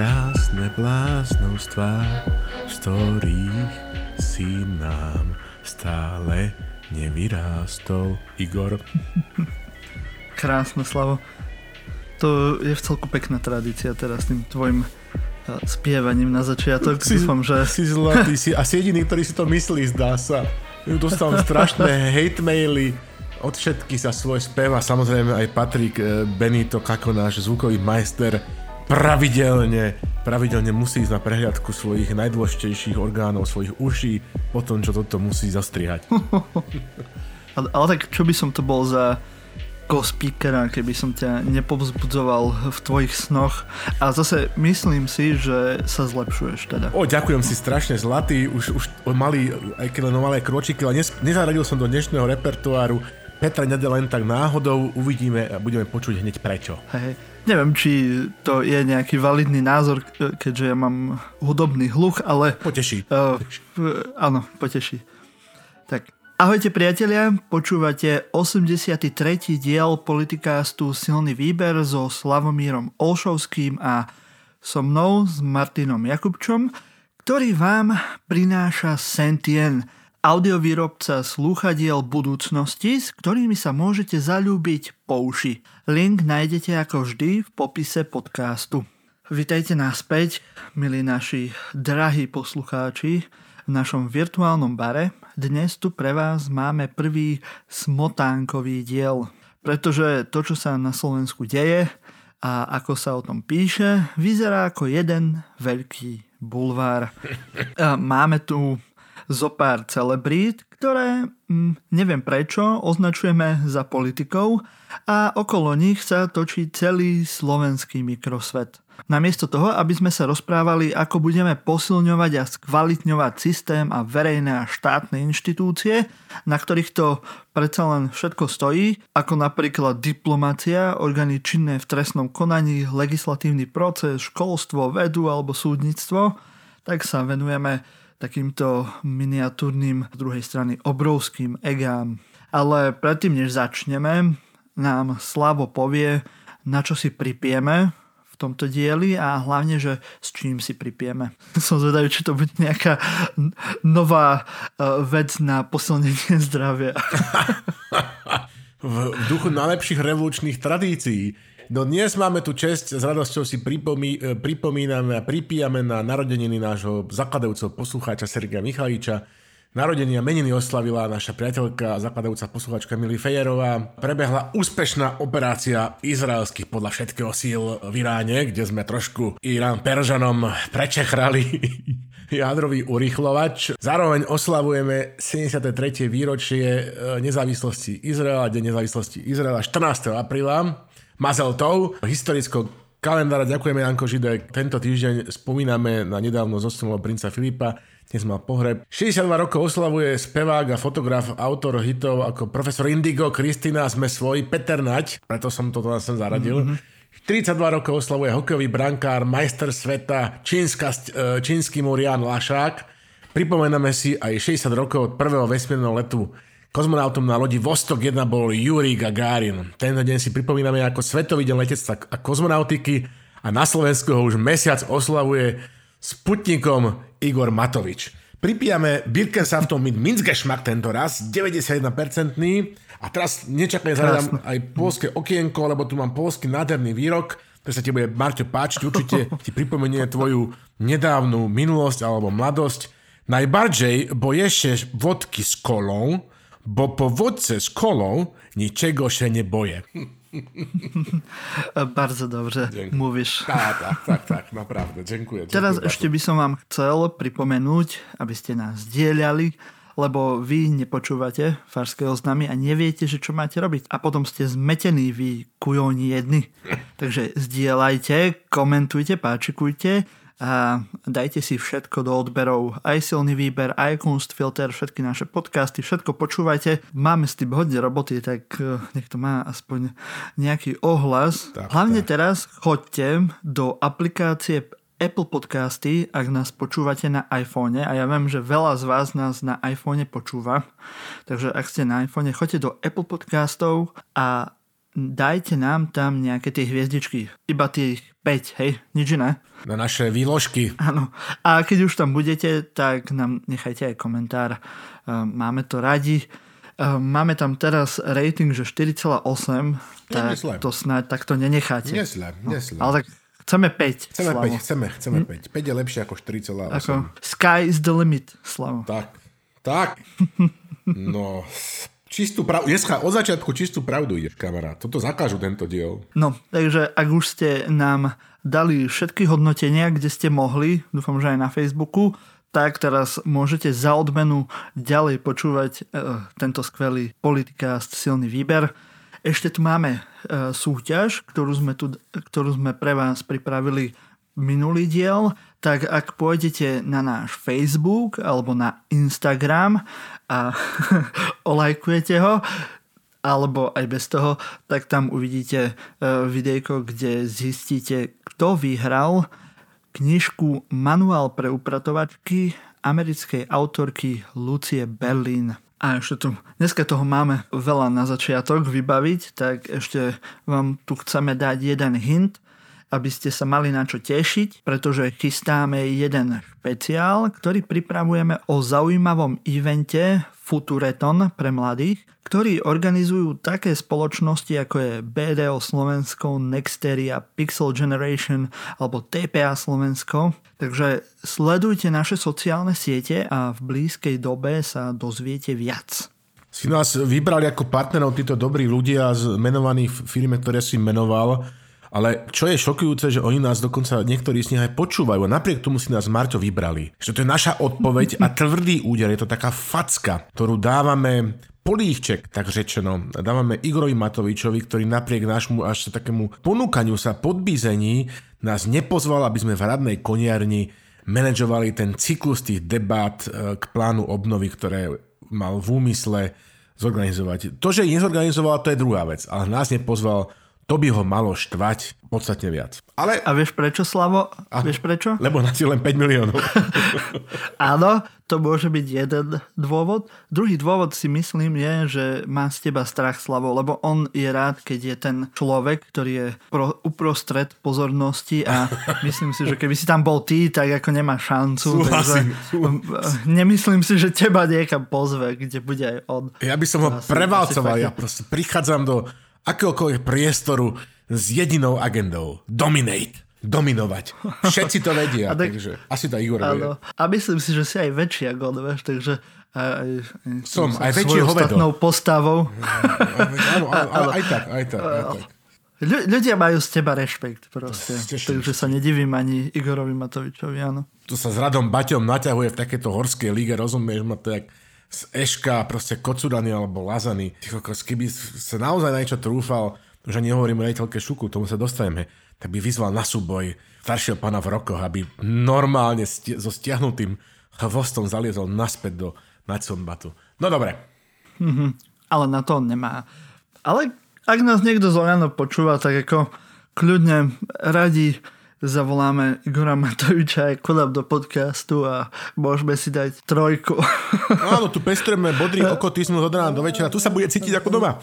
krásne bláznovstvá, z ktorých si nám stále nevyrástol, Igor. Krásne, Slavo. To je vcelku pekná tradícia teraz tým tvojim spievaním na začiatok. Dúfam, že... Si zlatý, si asi jediný, ktorý si to myslí, zdá sa. Dostávam strašné hate maily. Od všetkých sa svoj speva, samozrejme aj Patrik Benito, ako náš zvukový majster, pravidelne musí ísť na prehliadku svojich najdôležitejších orgánov, svojich uší, po tom, čo toto musí zastrihať. Ale tak čo by som to bol za gospíkera, keby som ťa nepovzbudzoval v tvojich snoch. A zase myslím si, že sa zlepšuješ teda. Ďakujem si strašne, zlatý, už malý, aj keď len malé kročiky, ale nezaradil som do dnešného repertoáru Petra Nede len tak náhodou, uvidíme a budeme počuť hneď prečo. Hej, neviem, či to je nejaký validný názor, keďže ja mám hudobný hluch, ale... Poteší. Áno, poteší. Tak, ahojte priatelia, počúvate 83. diel Politicastu Silný výber so Slavomírom Olšovským a so mnou, s Martinom Jakubčom, ktorý vám prináša Sentient Audiovýrobca slúchadiel budúcnosti, s ktorými sa môžete zaľúbiť po uši. Link nájdete ako vždy v popise podcastu. Vitajte naspäť, milí naši drahí poslucháči, v našom virtuálnom bare. Dnes tu pre vás máme prvý smotánkový diel, pretože to, čo sa na Slovensku deje a ako sa o tom píše, vyzerá ako jeden veľký bulvár. Máme tu zopár celebrít, ktoré, neviem prečo, označujeme za politikov a okolo nich sa točí celý slovenský mikrosvet. Namiesto toho, aby sme sa rozprávali, ako budeme posilňovať a skvalitňovať systém a verejné a štátne inštitúcie, na ktorých to predsa len všetko stojí, ako napríklad diplomacia, orgány činné v trestnom konaní, legislatívny proces, školstvo, vedu alebo súdnictvo, tak sa venujeme takýmto miniatúrnym, z druhej strany obrovským egám. Ale predtým, než začneme, nám Slavo povie, na čo si pripijeme v tomto dieli a hlavne, že s čím si pripijeme. Som zvedavý, či to bude nejaká nová vec na posilnenie zdravia. V duchu najlepších revolučných tradícií. No dnes máme tu česť, s radosťou si pripomíname a pripíjame na narodeniny nášho zakladajúceho poslucháča Sergeja Michaliča. Narodeniny a meniny oslavila naša priateľka a zakladajúca poslucháčka Mili Fejerová. Prebehla úspešná operácia izraelských podľa všetkého síl v Iráne, kde sme trošku Irán Peržanom prečechrali jadrový urýchlovač. Zároveň oslavujeme 73. výročie nezávislosti Izraela, Deň nezávislosti Izraela 14. apríla. Mazel tov, historického kalendára ďakujeme, Janko Židek. Tento týždeň spomíname na nedávno zosnulého princa Filipa, dnes má pohreb. 62 rokov oslavuje spevák a fotograf, autor hitov ako Profesor Indigo, Kristina, Sme svoji, Peter Nať, preto som to sem zaradil. 42 rokov oslavuje hokejový brankár, majster sveta, čínsky Murian Lašák. Pripomename si aj 60 rokov od prvého vesmírneho letu. Kozmonautom na lodi Vostok 1 bol Jurij Gagarin. Tento deň si pripomíname ako Svetový deň letectva a kozmonautiky a na Slovensku ho už mesiac oslavuje Sputnikom Igor Matovič. Pripíjame Birkensaftom Minzgešmak tento raz, 91%. A teraz nečakne zaradám aj polské okienko, lebo tu mám polský nádherný výrok, ktorý sa ti bude, Marťo, páčiť. Určite ti pripomenie tvoju nedávnu minulosť alebo mladosť. Najbardziej boję się wodki z kolą, bo po wódce z kolą niczego się nie boję. Bardzo dobrze mówisz. Tak, naprawdę, dziękuję. Teraz ešte by som vám chcel pripomenúť, aby ste nás zdieľali, lebo vy nepočúvate Farské oznámy a neviete, že čo máte robiť. A potom ste zmetení, vy kujoni jedni. Takže zdieľajte, komentujte, páčikujte a dajte si všetko do odberov, aj Silný výber, aj Kunstfilter, všetky naše podcasty, všetko počúvajte. Máme s tým hodne roboty, tak nech to má aspoň nejaký ohlas. Hlavne teraz choďte do aplikácie Apple Podcasty, ak nás počúvate na iPhone, a ja viem, že veľa z vás nás na iPhone počúva, takže ak ste na iPhone, choďte do Apple Podcastov a dajte nám tam nejaké tie hviezdičky. Iba tých 5, hej, nič iné. Na naše výložky. Áno. A keď už tam budete, tak nám nechajte aj komentár. Máme to radi. Máme tam teraz rating, že 4,8. Tak neslám. To snáď takto nenecháte. Neslám. No, ale tak chceme 5. Chceme 5. 5 je lepšie ako 4,8. Ako sky is the limit, Slavo. Tak. No... Čistú pravdu, od začiatku čistú pravdu ideš, kamarát. Toto zakážu tento diel. No, takže ak už ste nám dali všetky hodnotenia, kde ste mohli, dúfam, že aj na Facebooku, tak teraz môžete za odmenu ďalej počúvať tento skvelý Politikast Silný výber. Ešte tu máme súťaž, ktorú sme pre vás pripravili minulý diel. Tak ak pôjdete na náš Facebook alebo na Instagram a olajkujete ho, alebo aj bez toho, tak tam uvidíte videjko, kde zistíte, kto vyhral knižku Manuál pre upratovačky americkej autorky Lucie Berlin. A ešte tu, dneska toho máme veľa na začiatok vybaviť, tak ešte vám tu chceme dať jeden hint, aby ste sa mali na čo tešiť, pretože chystáme jeden špeciál, ktorý pripravujeme o zaujímavom evente Futureton pre mladých, ktorý organizujú také spoločnosti ako je BDO Slovensko, Nexteria, Pixel Generation alebo TPA Slovensko. Takže sledujte naše sociálne siete a v blízkej dobe sa dozviete viac. Si nás vybrali ako partnerov títo dobrí ľudia z menovaných firmy, ktoré si menoval. Ale čo je šokujúce, že oni nás dokonca, niektorí z nich aj počúvajú. A napriek tomu si nás, Marťo, vybrali. Že to je naša odpoveď a tvrdý úder. Je to taká facka, ktorú dávame políček, tak řečeno. Dávame Igorovi Matovičovi, ktorý napriek nášmu až takému ponúkaniu sa podbízení nás nepozval, aby sme v hradnej koniarni manažovali ten cyklus tých debát k plánu obnovy, ktoré mal v úmysle zorganizovať. To, že ich nezorganizoval, to je druhá vec. Ale nás nepozval. To by ho malo štvať podstatne viac. Ale... A vieš prečo, Slavo? A... Vieš prečo? Lebo nás je len 5 miliónov. Áno, to môže byť jeden dôvod. Druhý dôvod si myslím je, že má z teba strach, Slavo, lebo on je rád, keď je ten človek, ktorý je uprostred pozornosti a myslím si, že keby si tam bol ty, tak ako nemá šancu. Súhlasím. Nemyslím si, že teba niekam pozve, kde bude aj on. Ja by som ho prevalcoval. Ja proste prichádzam do akéhokoľvek priestoru s jedinou agendou. Dominate. Dominovať. Všetci to vedia. Takže asi tá Igor vie. A myslím si, že si aj väčší ako on, vieš, takže som aj väčší hovedo. Statnou postavou. Aj tak. Ľudia majú z teba rešpekt proste. Takže sa nedivím ani Igorovi Matovičovi, áno. To sa s Radom Baťom naťahuje v takéto horskej líge, rozumieš ma to, jak z Eška, proste Kocudany alebo Lazany. Keby sa naozaj na niečo trúfal, že nehovorím o rejiteľke Šuku, tomu sa dostaneme, tak by vyzval na súboj staršieho pána v rokoch, aby normálne so stiahnutým chvostom zaliezol naspäť do Nacionbatu. No dobre. Ale na to on nemá. Ale ak nás niekto z Oľano počúva, tak ako kľudne radi zavoláme Igora Matoviča aj kolab do podcastu a môžeme si dať 3. Áno, tu pestrujeme bodrý okotizmus od rána do večera. Tu sa bude cítiť ako doma.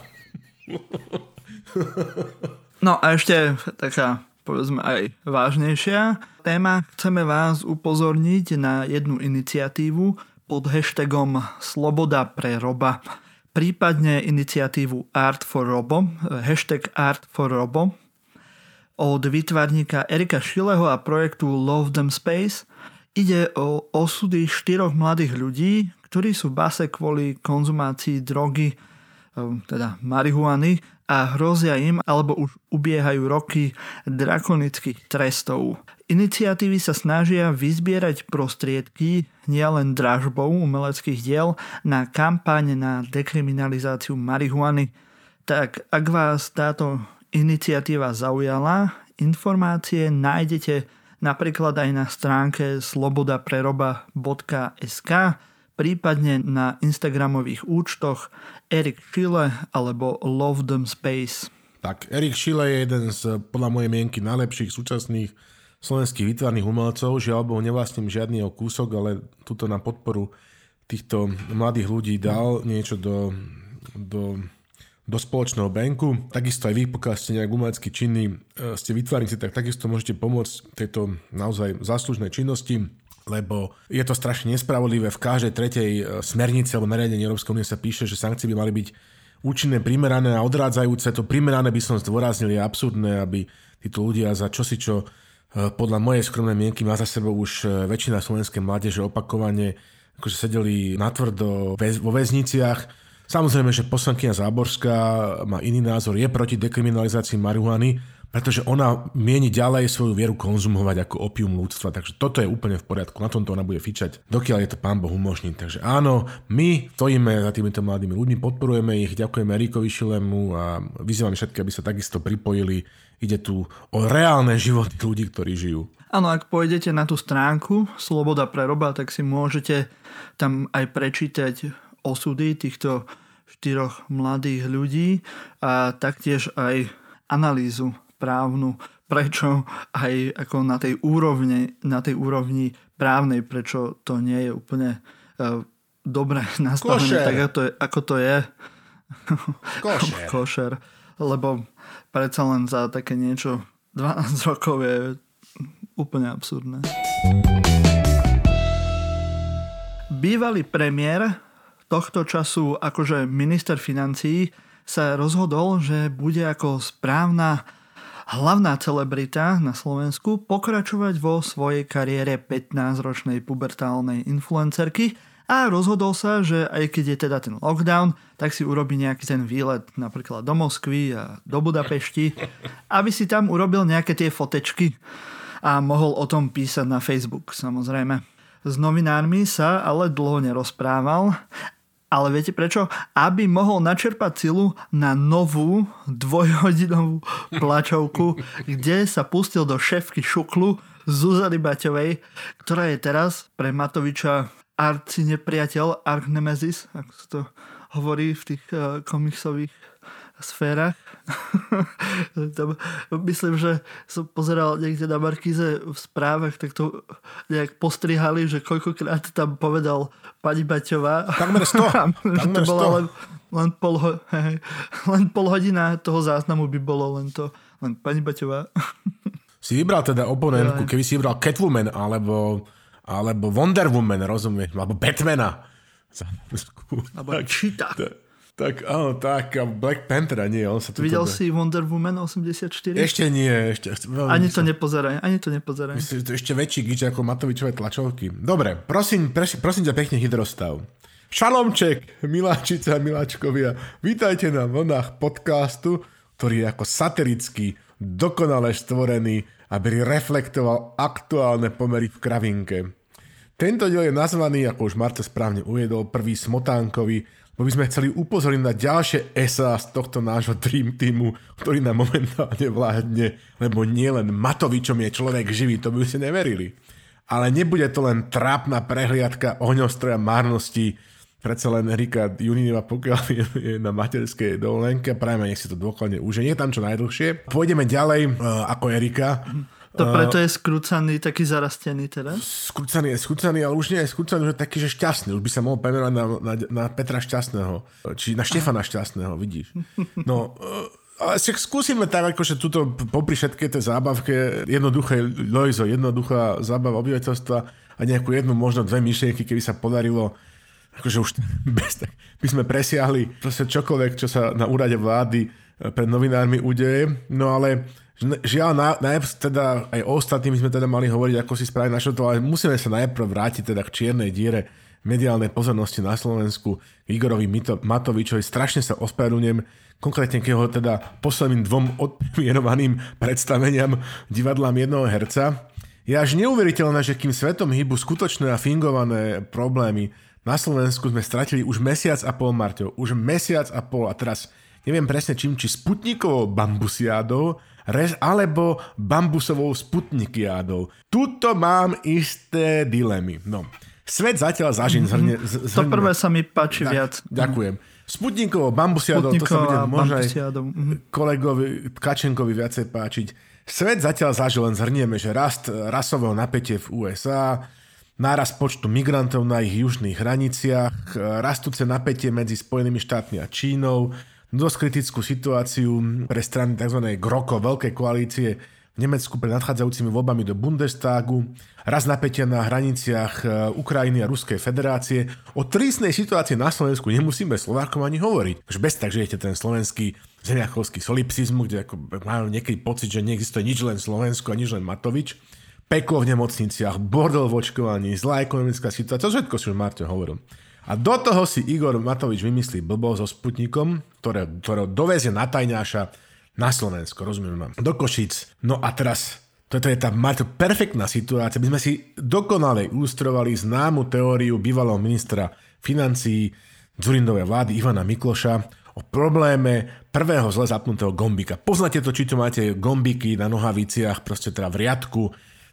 No a ešte taká, povedzme, aj vážnejšia téma. Chceme vás upozorniť na jednu iniciatívu pod hashtagom Sloboda pre Roba. Prípadne iniciatívu Art for Robo, hashtag Art for Robo, od výtvarníka Erika Šileho a projektu Love Them Space. Ide o osudy 4 mladých ľudí, ktorí sú v base kvôli konzumácii drogy, teda marihuany, a hrozia im alebo už ubiehajú roky drakonických trestov. Iniciatívy sa snažia vyzbierať prostriedky nielen dražbou umeleckých diel na kampaň na dekriminalizáciu marihuany. Tak ak vás táto iniciatíva zaujala, informácie nájdete napríklad aj na stránke slobodapreroba.sk, prípadne na instagramových účtoch Erik Šiley alebo Love Them Space. Tak, Erik Šiley je jeden z, podľa mojej mienky, najlepších súčasných slovenských výtvarných umelcov. Žiaľ Bohu, nevlastním žiadny jeho kúsok, ale tuto na podporu týchto mladých ľudí dal niečo do do spoločného banku. Takisto aj vy, pokiaľ ste nejak umeľecky činní, ste vytvarníci, tak takisto môžete pomôcť tejto naozaj záslužnej činnosti, lebo je to strašne nespravodlivé. V každej tretej smernici alebo nariadení Európskej únie sa píše, že sankcie by mali byť účinné, primerané a odrádzajúce. To primerané by som zdôraznil, je absurdné, aby títo ľudia za čosi, čo podľa mojej skromnej mienky má za sebou už väčšina slovenskej mládeže opakovane, akože sedeli natvrdo vo väzniciach. Samozrejme, že poslankyňa Záborská má iný názor, je proti dekriminalizácii marihuany, pretože ona mieni ďalej svoju vieru konzumovať ako opium ľudstva. Takže toto je úplne v poriadku, na tomto ona bude fičať, dokiaľ je to Pán Boh umožní. Takže áno, my stojíme za týmito mladými ľuďmi, podporujeme ich, ďakujeme Erikovi Šilemu a vyzývame všetky, aby sa takisto pripojili. Ide tu o reálne životy ľudí, ktorí žijú. Áno, ak pôjdete na tú stránku Sloboda pre roba, tak si môžete tam aj prečítať osudy týchto 4 mladých ľudí a taktiež aj analýzu právnu, prečo aj ako na tej úrovni právnej, prečo to nie je úplne dobre nastavené, tak ako to je. Košer. Lebo predsa len za také niečo 12 rokov je úplne absurdné. Bývalý premiér tohto času akože minister financií sa rozhodol, že bude ako správna hlavná celebrita na Slovensku pokračovať vo svojej kariére 15-ročnej pubertálnej influencerky a rozhodol sa, že aj keď je teda ten lockdown, tak si urobí nejaký ten výlet napríklad do Moskvy a do Budapešti, aby si tam urobil nejaké tie fotečky a mohol o tom písať na Facebook, samozrejme. S novinármi sa ale dlho nerozprával, ale viete prečo? Aby mohol načerpať silu na novú 2-hodinovú tlačovku, kde sa pustil do šéfky Šuklu Zuzany Baťovej, ktorá je teraz pre Matoviča arci nepriateľ, archnemezis, ako sa to hovorí v tých komiksových sférach. Myslím, že som pozeral niekde na Markíze v správach, tak to nejak postrihali, že koľkokrát tam povedal pani Baťová. Takmer 100. To bola len pol hodina toho záznamu by bolo len to. Len pani Baťová. Si vybral teda oponentku, keby si vybral Catwoman alebo Wonder Woman, rozumieš? Alebo Batmana. Alebo Cheetah. Tak áno, tak a Black Panther, nie, on sa tu... Videl si Wonder Woman 84? Ešte nie, Ani to nepozeraj. Myslím, že to ešte väčší gič ako Matovičové tlačovky. Dobre, prosím ťa pekne, hydrostav. Šalomček, miláčice a miláčkovia, vítajte na vlnách podcastu, ktorý je ako satirický, dokonale stvorený, aby reflektoval aktuálne pomery v kravinke. Tento diel je nazvaný, ako už Marce správne uviedol, prvý smotánkový, bo by sme chceli upozorniť na ďalšie esá z tohto nášho dream týmu, ktorý nám momentálne vládne, lebo nielen Matovičom je človek živý, to by ste neverili. Ale nebude to len trápna prehliadka ohňostroja márnosti, predsa len Erika Juníva, pokiaľ je na materskej dovolenke, prajme, nech si to dôkladne uženie, tam čo najdlhšie. Pôjdeme ďalej, ako Erika. To preto je skrúcaný, taký zarastený teraz? Skrúcaný, ale už nie je skrúcaný, už je taký, že šťastný. Už by sa mohol pomenovať na Petra Šťastného. Či na Štefana Šťastného, vidíš. No, ale skúsime tak, akože tuto popri všetkej tej zábavke, jednoduchá zábava obyvateľstva a nejakú jednu, možno 2 myšlienky, keby sa podarilo, akože už by sme presiahli proste čokoľvek, čo sa na úrade vlády pred novinármi udeje. No ale... Žiaľ, najprv teda aj ostatní sme teda mali hovoriť, ako si správne našlo to, ale musíme sa najprv vrátiť teda k čiernej diere mediálnej pozornosti na Slovensku Igorovi Matovičovi. Strašne sa ospravedlňujem, konkrétne k jeho teda posledným 2 odpremierovaným predstaveniam divadlám jedného herca. Je až neuveriteľné, že kým svetom hýbu skutočné a fingované problémy, na Slovensku sme stratili už mesiac a pol, Marťo. Už mesiac a pol a teraz neviem presne čím, či Sputnikovou bambusiádou, alebo bambusovou Sputnikiádou. Tuto mám isté dilemy. No, svet zatiaľ zhrnie. To prvé sa mi páči viac. Ďakujem. Sputnikovou bambusiádou, to sa bude možno aj kolegovi Tkačenkovi viacej páčiť. Svet zatiaľ zažil, len zhrnieme, že rast rasového napätie v USA, nárast počtu migrantov na ich južných hraniciach, rastúce napätie medzi Spojenými štátmi a Čínou, dosť kritickú situáciu pre strany tzv. GROKO, veľkej koalície v Nemecku pred nadchádzajúcimi voľbami do Bundestagu, raz napätia na hraniciach Ukrajiny a Ruskej federácie. O trísnej situácii na Slovensku nemusíme Slovákom ani hovoriť. Už bez tak žijete ten slovenský zemiachovský solipsizmus, kde ako majú niekedy pocit, že neexistuje nič len Slovensko a nič len Matovič. Peklo v nemocniciach, bordel v očkovaní, zlá ekonomická situácia, to všetko si už Martin hovoril. A do toho si Igor Matovič vymyslí blbo so Sputnikom, ktorého dovezie na tajňáša na Slovensko, rozumiem, do Košíc. No a teraz, toto je tá Martin perfektná situácia, by sme si dokonale ilustrovali známu teóriu bývalého ministra financií Dzurindovej vlády Ivana Mikloša o probléme prvého zle zapnutého gombika. Poznáte to, či to máte gombiky na nohaviciach, proste teda v riadku.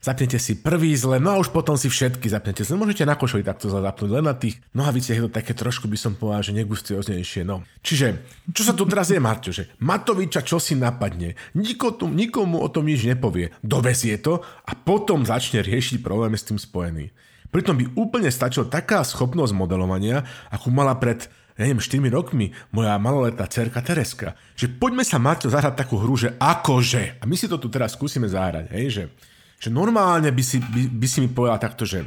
Zapnete si prvý zle, no a už potom si všetky zapnete zle. Môžete na košeli takto zle zapnúť, len na tých nohaviciach je to také trošku, by som povedal, že negustióznejšie. No. Čiže, čo sa tu teraz je, Marťo, že Matoviča čo si napadne, nikomu o tom nič nepovie, dovezie to a potom začne riešiť problémy s tým spojený. Pritom by úplne stačila taká schopnosť modelovania, ako mala pred 4 rokmi moja maloletá dcerka Tereska. Že poďme sa, Marťo, zahrať takú hru, že akože. A my si to tu teraz skúsime zahrať, hej, že normálne by si mi povedal takto, že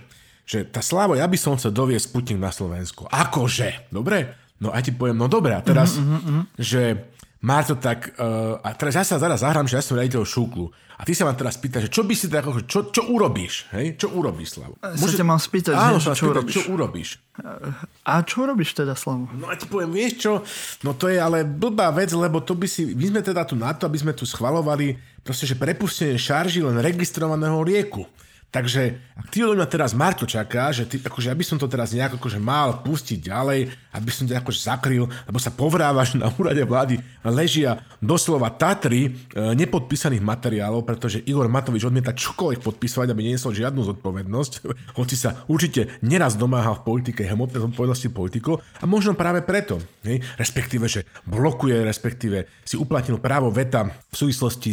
tá Slávo, ja by som chcel doviesť Sputnik na Slovensko. Akože? Dobre? No a ti poviem, no dobre, a teraz, že Marto, tak, a teraz ja sa zaraz zahrám, že ja som riaditeľ šúklu. A ty sa ma teraz pýta, že čo by si tak, čo urobíš? Hej? Čo urobíš, Slavo? Sa ťa mám spýtať, čo urobíš? A čo urobíš teda, Slavo? No a ti poviem, vieš čo? No to je ale blbá vec, lebo to by si, my sme teda tu na to, aby sme tu schvaľovali proste, že prepustenie šarží len registrovaného lieku. Takže, ak ty odo mňa teraz, Marto, čaká, že ty, akože, aby som to teraz nejak akože mal pustiť ďalej, aby som ťa akože zakryl, lebo sa povrávaš na úrade vlády, ležia doslova Tatry nepodpísaných materiálov, pretože Igor Matovič odmieta čokoľvek podpísať, aby neniesol žiadnu zodpovednosť, hoci sa určite neraz domáha v politike hmotnej zodpovednosti politikov a možno práve preto, ne? Respektíve, že blokuje, respektíve si uplatnil právo veta v súvislosti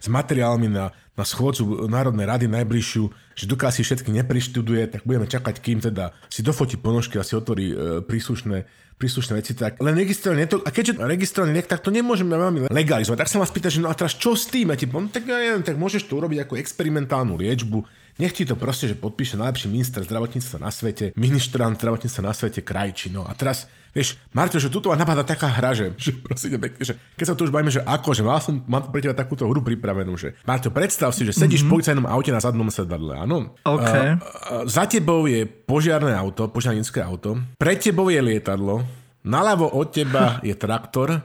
s materiálmi na schôdzu Národnej rady najbližšiu, že dokiaľ si všetky neprištuduje, tak budeme čakať, kým teda si dofotí ponožky a si otvorí príslušné veci. Tak len registrovaný netok, a keďže registrovaný liek, tak to nemôžeme veľmi legalizovať. Tak sa ma spýta, že no a teraz čo s tým? A ti poviem, tak ja neviem, tak môžeš to urobiť ako experimentálnu liečbu. Nech ti to proste, že podpíše najlepší minister zdravotníctva na svete, ministrant zdravotníctva na svete Krajčí. No a teraz, vieš, Marťo, že tuto ma napadá taká hra, že prosím, že keď sa tu už bavíme, že ako, že mám pre teba takúto hru pripravenú, že Marťo, predstav si, že sedíš v policajnom aute na zadnom sedadle, áno? Okay. Za tebou je požiarnické auto, pred tebou je lietadlo, naľavo od teba je traktor,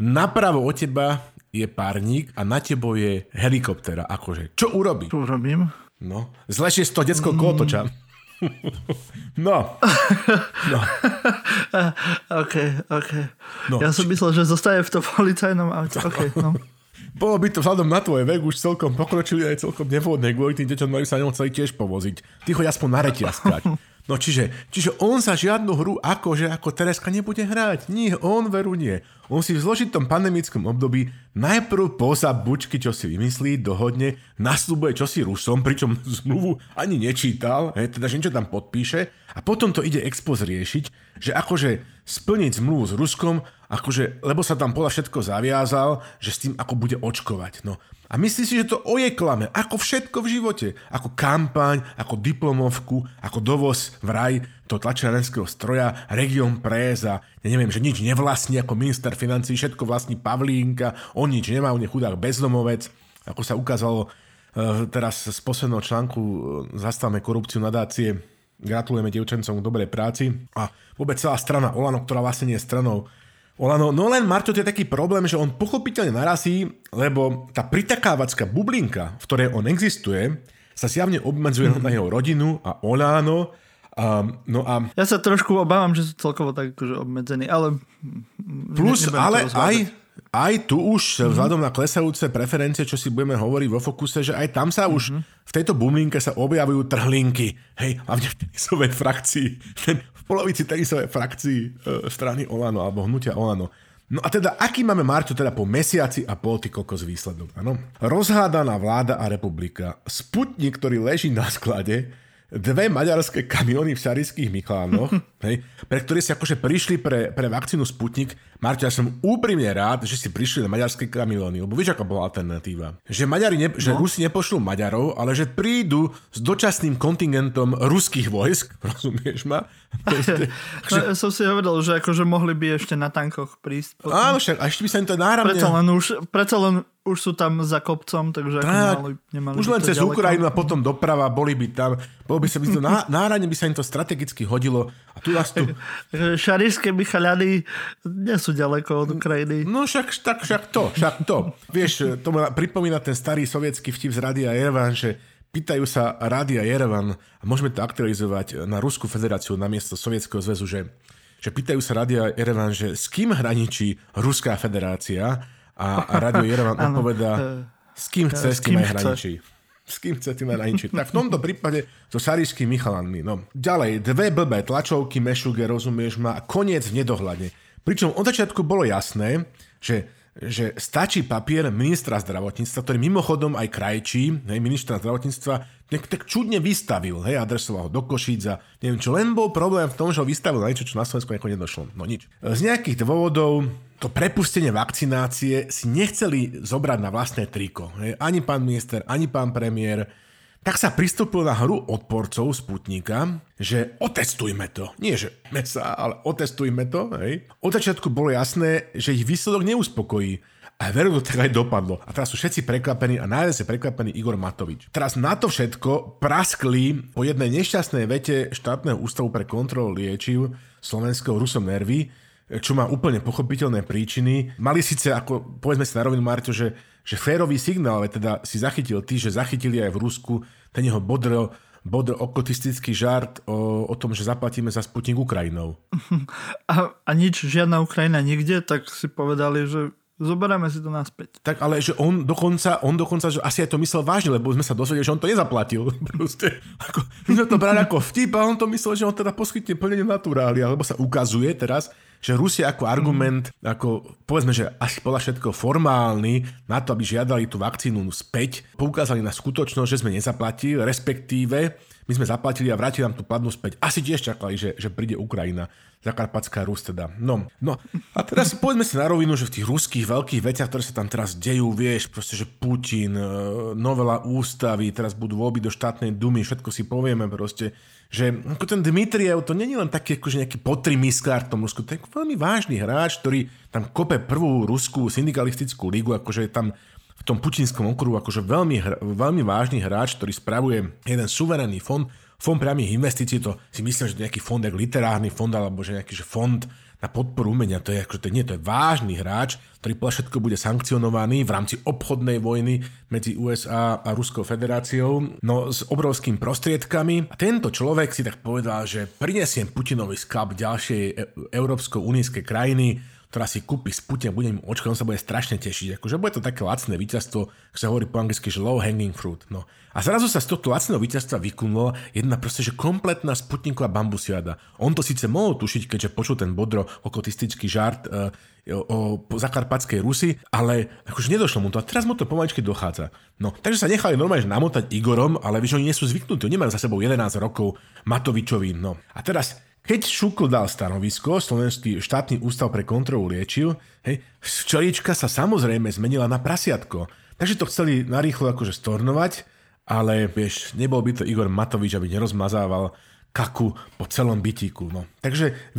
napravo od teba je párnik a na tebou je helikoptéra. Akože, čo urobíš? Čo urobím? No, zležie z toho detského kolotoča. No. OK. No. Ja som myslel, že zostaje v tom policajnom aute. OK, no. Bolo by to vzhľadom na tvoje vek už celkom pokročilý a celkom nevhodné, kvôli tým deťom mali sa ňom chceli tiež povoziť. Ty choď aspoň na reťazkať. No čiže on sa žiadnu hru ako Tereska nebude hrať. Nie, on veru nie. On si v zložitom pandemickom období najprv poza bučky, čo si vymyslí, dohodne, nasľubuje čosi Rusom, pričom zmluvu ani nečítal, teda že niečo tam podpíše a potom to ide expos riešiť, že akože splniť zmluvu s Ruskom, akože, lebo sa tam podľa všetko zaviazal, že s tým ako bude očkovať. No. A myslí si, že to ojeklame, ako všetko v živote, ako kampaň, ako diplomovku, ako dovoz vraj toho tlačiarenského stroja, Region Press a neviem, že nič nevlastní ako minister financií, všetko vlastní Pavlínka, on nič nemá, on je chudák bezdomovec, ako sa ukázalo teraz z posledného článku Zastavme korupciu nadácie. Gratulujeme dievčencom k dobrej práci a vôbec celá strana Oľano, ktorá vlastne nie je stranou Oľano, no len Marťo, to je taký problém, že on pochopiteľne narazí, lebo tá pritakávačská bublinka, v ktorej on existuje, sa zjavne obmedzuje na jeho rodinu a Oľano. No a ja sa trošku obávam, že sú celkovo tak akože obmedzení, ale plus, ale aj tu už vzhľadom na klesajúce preferencie, čo si budeme hovoriť vo fokuse, že aj tam sa už v tejto bublinke sa objavujú trhlinky. Hej, hlavne v tenisovej frakcii. Polovici tenisovej frakcii strany Oľano alebo hnutia Oľano. No a teda, aký máme, Marťo, teda po mesiaci a pol ty kokos výsledok? Áno? Rozhádaná vláda a republika. Sputnik, ktorý leží na sklade, dve maďarské kamiony v Šarišských Michánoch, hej, pre ktoré si akože prišli pre vakcínu Sputnik. Marťo, ja som úprimne rád, že si prišli na maďarské kamióny, lebo vieš, aká bola alternatíva. Že Maďari, že Rusi nepošlú Maďarov, ale že prídu s dočasným kontingentom ruských vojsk, rozumieš ma? No, som si hovedal, že akože mohli by ešte na tankoch prísť. Áno, však, a ešte by sa im to náramne... Preto len už sú tam za kopcom, takže nemali už len cez ďaleko. Ukrajinu a potom doprava, boli by tam, bolo by sa by to náradne by sa im to strategicky hodilo. A tu nás tu... Šarišské Michaľany nie sú ďaleko od Ukrajiny. No však to. Vieš, to ma pripomína ten starý sovietský vtip z Rádia Jerevan, že pýtajú sa Rádia Jerevan, a môžeme to aktualizovať na Ruskú federáciu namiesto Sovietskeho zväzu, že pýtajú sa Rádia Jerevan, že s kým hraničí Ruská federácia? A Rádio Jerevan odpovedá, s kým chce, s kým aj hraničí. S kým chce, tým aj hraničí. Tak v tomto prípade so Šarišskými Michaľanmi. No. Ďalej, dve blbé tlačovky, mešuge, rozumieš ma, a koniec v nedohľade. Pričom od začiatku bolo jasné, že stačí papier ministra zdravotníctva, ktorý mimochodom aj krajčí, hej, ministra zdravotníctva, tak čudne vystavil, hej, adresoval ho do Košíc a neviem čo, len bol problém v tom, že ho vystavil na niečo, čo na Slovensku nejako nedošlo. No nič. Z nejakých dôvodov to prepustenie vakcinácie si nechceli zobrať na vlastné triko. Ani pán minister, ani pán premiér. Tak sa pristúpil na hru odporcov Sputnika, že otestujme to. Nie, že mesa, ale otestujme to. Hej. Od začiatku bolo jasné, že ich výsledok neuspokojí. A veru to tak aj dopadlo. A teraz sú všetci prekvapení a najviac je prekvapený Igor Matovič. Teraz na to všetko praskli po jednej nešťastnej vete štátneho ústavu pre kontrolu liečiv slovenského Rusom nervy, čo má úplne pochopiteľné príčiny. Mali síce, ako povedzme si na rovinu, Marťo, že férový signál, ale teda si zachytil ty, že zachytili aj v Rusku ten jeho bodro okotistický žart o tom, že zaplatíme za Sputnik Ukrajinou. A nič, žiadna Ukrajina nikde, tak si povedali, že zoberieme si to naspäť. Tak ale že on dokonca, že asi aj to myslel vážne, lebo sme sa dozvedeli, že on to nezaplatil. Proste, ako, my sme to brali ako vtip a on to myslel, že on teda poskytne plnenie naturália, lebo sa ukazuje teraz, že Rusia ako argument, ako povedzme, že až podľa všetko formálny, na to, aby žiadali tú vakcínu späť, poukázali na skutočnosť, že sme nezaplatili, respektíve my sme zaplatili a vrátili nám tú platbu späť. Asi tiež čakali, že príde Ukrajina, Zakarpatská Rus teda. No. A teraz povedzme si na rovinu, že v tých ruských veľkých veciach, ktoré sa tam teraz dejú, vieš, proste, že Putin, novela ústavy, teraz budú voľby do štátnej dumy, všetko si povieme proste, že ako ten Dmitriev, to nie je len taký akože nejaký potrimiskár v tom Rusku, to je veľmi vážny hráč, ktorý tam kope prvú ruskú syndikalistickú ligu, akože tam v tom putinskom okruhu akože veľmi vážny hráč, ktorý spravuje jeden suverénny fond priamých investícií, to si myslím, že to je nejaký fond, jak literárny fond, alebo že nejaký že fond na podporu umenia, to je akože, to je vážny hráč, ktorý podľa všetko bude sankcionovaný v rámci obchodnej vojny medzi USA a Ruskou federáciou, no s obrovským prostriedkami. A tento človek si tak povedal, že prinesiem Putinovi skap ďalšej európsko-unijskej krajiny, ktorá si kúpi Sputnik, bude im očko, on sa bude strašne tešiť. Akože bude to také lacné víťazstvo, ak sa hovorí po anglicky, že low hanging fruit. No. A zrazu sa z tohto lacného víťazstva vykunula jedna proste, že kompletná Sputniková bambusiada. On to síce mohol tušiť, keďže počul ten bodro okotistický žart o zakarpatskej Rusi, ale akože nedošlo mu to a teraz mu to pomaličky dochádza. No, takže sa nechali normálne namotať Igorom, ale vieš, oni nie sú zvyknutí, oni nemajú za sebou 11 rokov Matovičovi. No. A teraz keď Šukl dal stanovisko, Slovenský štátny ústav pre kontrolu liečiv, hej, včelička sa samozrejme zmenila na prasiatko. Takže to chceli narýchlo akože stornovať, ale vieš, nebol by to Igor Matovič, aby nerozmazával kaku po celom bytíku. No. Takže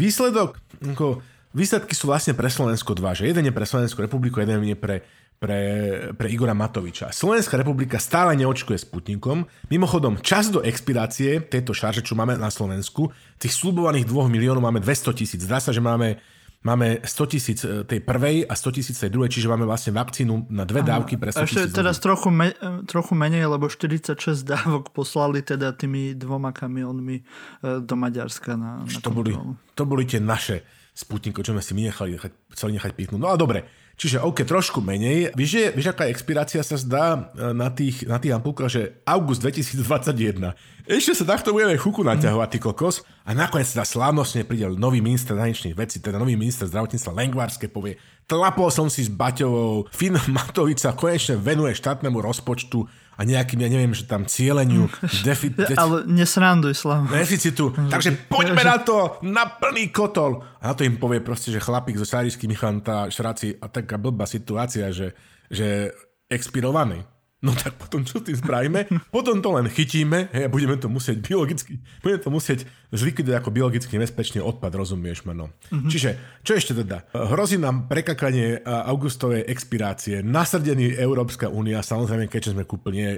výsledky sú vlastne pre Slovensko dva, že jeden je pre Slovenskú republiku, jeden je pre Igora Matoviča. Slovenská republika stále neočkuje Sputnikom. Mimochodom, čas do expirácie tejto šarže, čo máme na Slovensku, tých slubovaných 2 miliónov máme 200 000. Zdá sa, že máme 100 000 tej prvej a 100 000 tej druhej, čiže máme vlastne vakcínu na dve dávky pre 100 000. Ešte teraz trochu menej, lebo 46 dávok poslali teda tými 2 kamionmi do Maďarska na kontrolu. To boli tie naše Sputnikov, čo sme si my chceli nechať píknúť. No a dobre, čiže OK, trošku menej. Vieš, aká expirácia sa zdá na tých ampulkách, že august 2021. Ešte sa takto budeme chuku naťahovať, ty kokos. A nakoniec sa slávnostne príde nový minister zahraničných vecí, teda nový minister zdravotníctva Lengvarský, povie: "Tlapol som si s Baťovou, Finn Matovič sa konečne venuje štátnemu rozpočtu a a nejakým, ja neviem, že tam cieleniu ale nesranduj, Slavo. Deficitu. Takže poďme na to, na plný kotol. A na to im povie proste, že chlapík so šáriškými chanta, šraci a taká blbá situácia, že expirovaný. No tak potom čo s tým spravíme? Potom to len chytíme, hej, a budeme to musieť biologicky, budeme to musieť zlikvidovať ako biologicky nebezpečný odpad, rozumieš ma, no. Mm-hmm. Čiže, čo ešte teda? Hrozí nám prekakanie augustovej expirácie, nasrdení Európska únia, samozrejme, keďže sme kúpili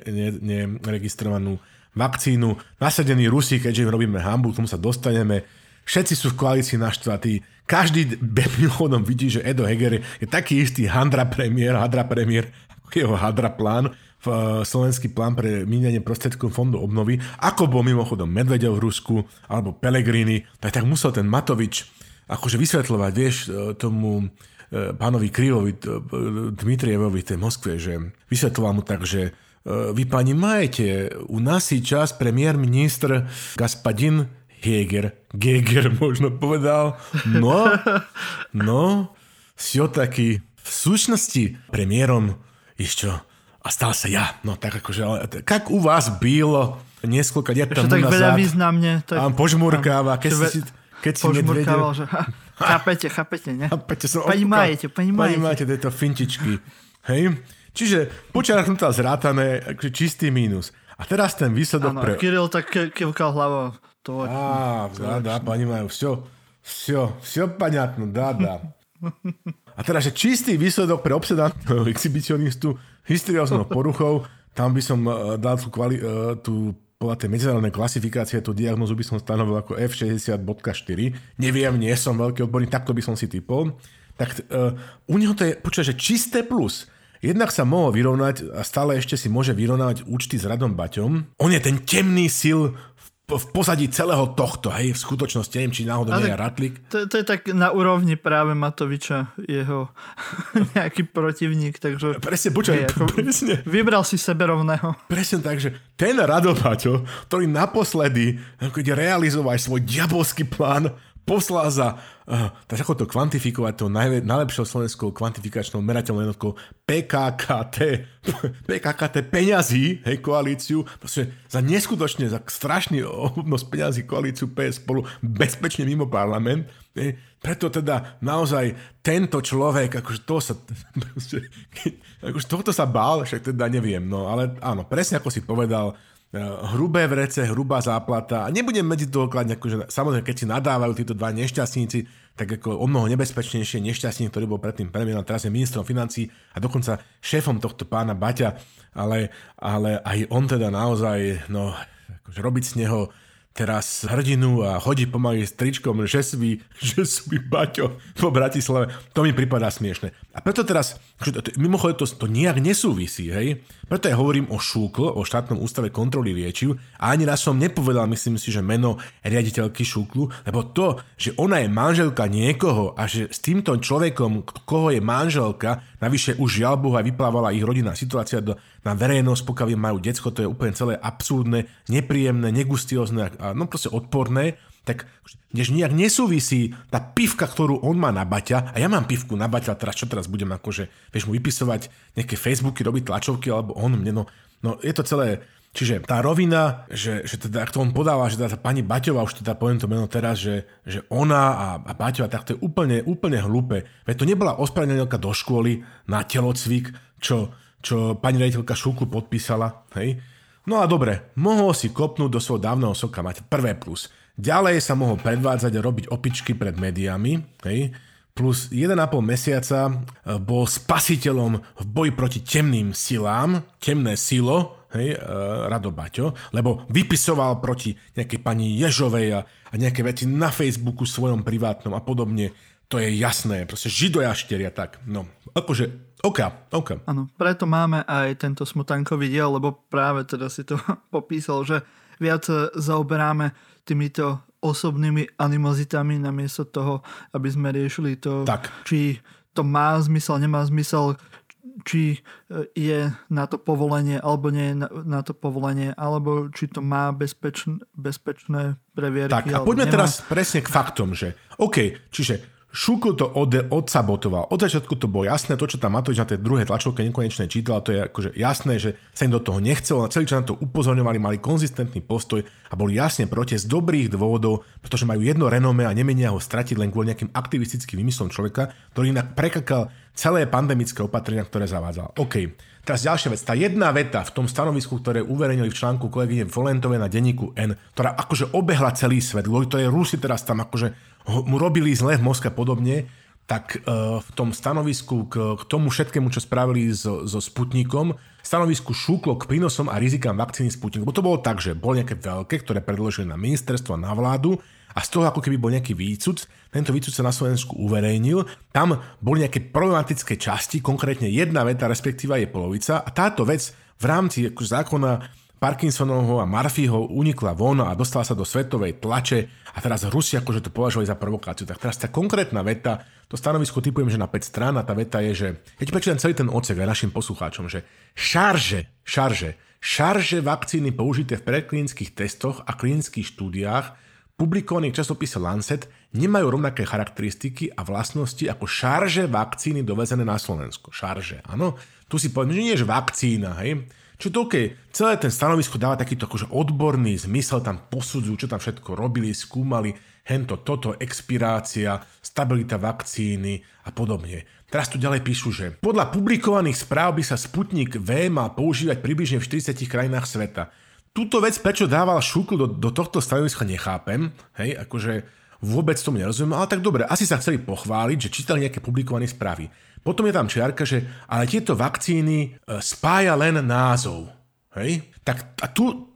neregistrovanú vakcínu, nasrdení Rusi, keďže im robíme hanbu, k tomu sa dostaneme, všetci sú v koalícii naštvatí, každý mimochodom vidí, že Edo Heger je taký istý handra premiér, jeho hadra plán, slovenský plán pre míňanie prostriedkov fondu obnovy, ako bol mimochodom Medvedev v Rusku, alebo Pellegrini, tak musel ten Matovič akože vysvetľovať, vieš, tomu pánovi Krylovi, Dmitrievovi v tej Moskve, že vysvetľoval mu tak, že vy pani majete, u nás si čas premiér ministr Gaspadin Heger možno povedal, no, si otaký v súčnosti premiérom ešte, a stal sa ja. No tak akože, kak u vás bylo niekoľko dní tam nazad. Ešte tak veľa významne. A požmurkáva, keď si nedvedel. Že... Chápete, ne? Panímajete tieto fintičky. Hej? Čiže počiarknutá zrátané, akože čistý mínus. A teraz ten výsledok pre... Áno, Kirill tak kevkal hlavou. Panímajú, vše paňatno, dá. A teda, že čistý výsledok pre obsedantného exhibicionistu histerióznou poruchou, tam by som dal tú podľa tej medzinárodnej klasifikácie, tú diagnozu by som stanovil ako F60.4. Neviem, nie som veľký odborník, takto by som si typol. Tak u neho to je, počúva, že čisté plus. Jednak sa mohol vyrovnať a stále ešte si môže vyrovnávať účty s Radom Baťom. On je ten temný sil v pozadí celého tohto, hej, v skutočnosti, neviem, či náhodou nie je Ratlík. To je tak na úrovni práve Matoviča, jeho nejaký protivník, takže... Presne. Vybral si seberovného. Presne tak, že ten Rado Baťo, ktorý naposledy, keď realizoval svoj diabolský plán, poslal za, tak ako to kvantifikovať, to najlepšou slovenskou kvantifikačnou merateľnou jednotkou PKKT peňazí, hej, koalíciu, proste za neskutočne, za strašný obnos peňazí koalíciu PS Spolu bezpečne mimo parlament, hej. Preto teda naozaj tento človek, akože toho sa, akože tohto sa bál, však teda neviem, no ale áno, presne ako si povedal, hrubé vrece, hrubá záplata a nebudem medzi toho kladne, akože, samozrejme keď si nadávajú títo dva nešťastníci, tak ako o mnoho nebezpečnejšie nešťastník, ktorý bol predtým premiérom, teraz je ministrom financií a dokonca šéfom tohto pána Baťa, ale aj on teda naozaj, no akože robiť z neho teraz hrdinu a chodí pomaly s tričkom, že sú mi Baťo po Bratislave, to mi pripadá smiešne. A preto teraz, mimochodem to nijak nesúvisí, hej? Preto ja hovorím o Šúkl, o štátnom ústave kontroly liečiv a ani raz som nepovedal, myslím si, že meno riaditeľky Šúklu, lebo to, že ona je manželka niekoho a že s týmto človekom, koho je manželka, navyše už žiaľ Bohu aj vyplávala ich rodinná situácia na verejnosť, pokiaľ majú decko, to je úplne celé absurdné, nepríjemné, negustiózne a no proste odporné, tak než nejak nesúvisí tá pivka, ktorú on má na Baťa, a ja mám pivku na Baťa, teraz čo teraz budem akože, vieš, mu vypisovať nejaké Facebooky, robiť tlačovky, alebo on mne, no je to celé, čiže tá rovina, že teda, ak to on podáva, že tá pani Baťová, už teda poviem to meno teraz, že ona a Baťová, tak to je úplne hlúpe, veď to nebola ospravedlnená do školy na telocvik, čo pani riaditeľka Šúklu podpísala, hej. No a dobre, mohol si kopnúť do svojho dávneho soka, mať prvé plus. Ďalej sa mohol predvádzať a robiť opičky pred médiami, hej. Plus 1,5 mesiaca bol spasiteľom v boji proti temným silám, temné silo, hej, Rado Baťo, lebo vypisoval proti nejakej pani Ježovej a nejaké veci na Facebooku svojom privátnom a podobne. To je jasné, proste židojašteria, tak, no, akože... OK. Áno, preto máme aj tento smutankový diel, lebo práve teda si to popísal, že viac zaoberáme týmito osobnými animozitami namiesto toho, aby sme riešili to, tak. Či to má zmysel, nemá zmysel, či je na to povolenie, alebo nie je na to povolenie, alebo či to má bezpečné previerky. Tak, a poďme teraz presne k faktom, že OK, čiže Šuku to odsabotoval. Od začiatku to bolo jasné, to, čo tam Matovič na tej druhej tlačovke nekonečne čítal, to je akože jasné, že sa im do toho nechcel, a celý čas na to upozorňovali, mali konzistentný postoj a boli jasne proti z dobrých dôvodov, pretože majú jedno renome a nemenia ho stratiť len kvôli nejakým aktivistickým vymyslom človeka, ktorý inak prekakal celé pandemické opatrenia, ktoré zavádzal. OK. Teraz ďalšia vec. Tá jedna veta v tom stanovisku, ktoré uverejnili v článku kolegyne Folentovej na denníku N, ktorá akože obehla celý svet, lebo to je Rusi teraz tam akože mu robili zle v mozga podobne, tak v tom stanovisku k tomu všetkému, čo spravili so Sputnikom, stanovisku šúklo k prínosom a rizikám vakcíny Sputniku. Bo to bolo tak, že boli nejaké veľké, ktoré predložili na ministerstvo a na vládu, a z toho, ako keby bol nejaký výcuc, tento výcuc sa na Slovensku uverejnil, tam boli nejaké problematické časti, konkrétne jedna veta, respektíva je polovica, a táto vec v rámci zákona Parkinsonovho a Murphyho unikla von a dostala sa do svetovej tlače a teraz Rusi akože to považovali za provokáciu. Tak teraz tá konkrétna veta, to stanovisko typujem, že na 5 strán, a tá veta je, že ja ti prečítam celý ten odsek aj našim poslucháčom, že šarže vakcíny použité v predklinických testoch a klinických štúdiách publikovaných v časopise Lancet nemajú rovnaké charakteristiky a vlastnosti ako šarže vakcíny dovezené na Slovensko. Šarže, áno. Tu si poviem, že nie je vakcína, hej. Čo to OK, celé ten stanovisko dáva takýto akože odborný zmysel, tam posudzujú, čo tam všetko robili, skúmali, hento, toto, expirácia, stabilita vakcíny a podobne. Teraz tu ďalej píšu, že podľa publikovaných správ by sa Sputnik V mal používať približne v 40 krajinách sveta. Túto vec, prečo dával Šukl do tohto stanoviska, nechápem, hej, akože vôbec tomu nerozumiem, ale tak dobre, asi sa chceli pochváliť, že čítali nejaké publikované správy. Potom je tam čiarka, že ale tieto vakcíny spája len názov, hej. Tak a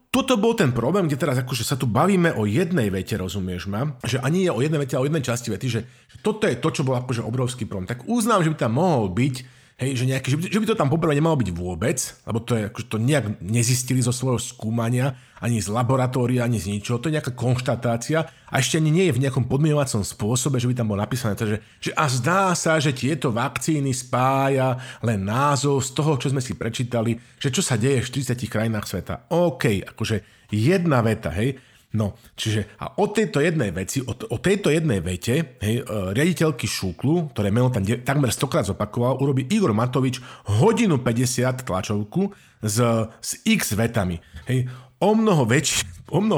toto bol ten problém, kde teraz akože sa tu bavíme o jednej vete, rozumieš ma, že ani je o jednej vete, ale o jednej časti vety, že toto je to, čo bol akože obrovský problém. Tak uznám, že by tam mohol byť, hej, že nejaký, že by to tam poprvé nemalo byť vôbec, lebo to je, akože to nejak nezistili zo svojho skúmania, ani z laboratória, ani z ničoho, to je nejaká konštatácia a ešte ani nie je v nejakom podmienovacom spôsobe, že by tam bolo napísané to, že a zdá sa, že tieto vakcíny spája len názov z toho, čo sme si prečítali, že čo sa deje v 40 krajinách sveta. OK, akože jedna veta, hej. No, čiže a o tejto jednej veci, o tejto jednej vete, hej, riaditeľky Šúklu, ktoré meno tam takmer 100-krát zopakoval, urobí Igor Matovič 1:50 tlačovku s x vetami. Hej, o mnoho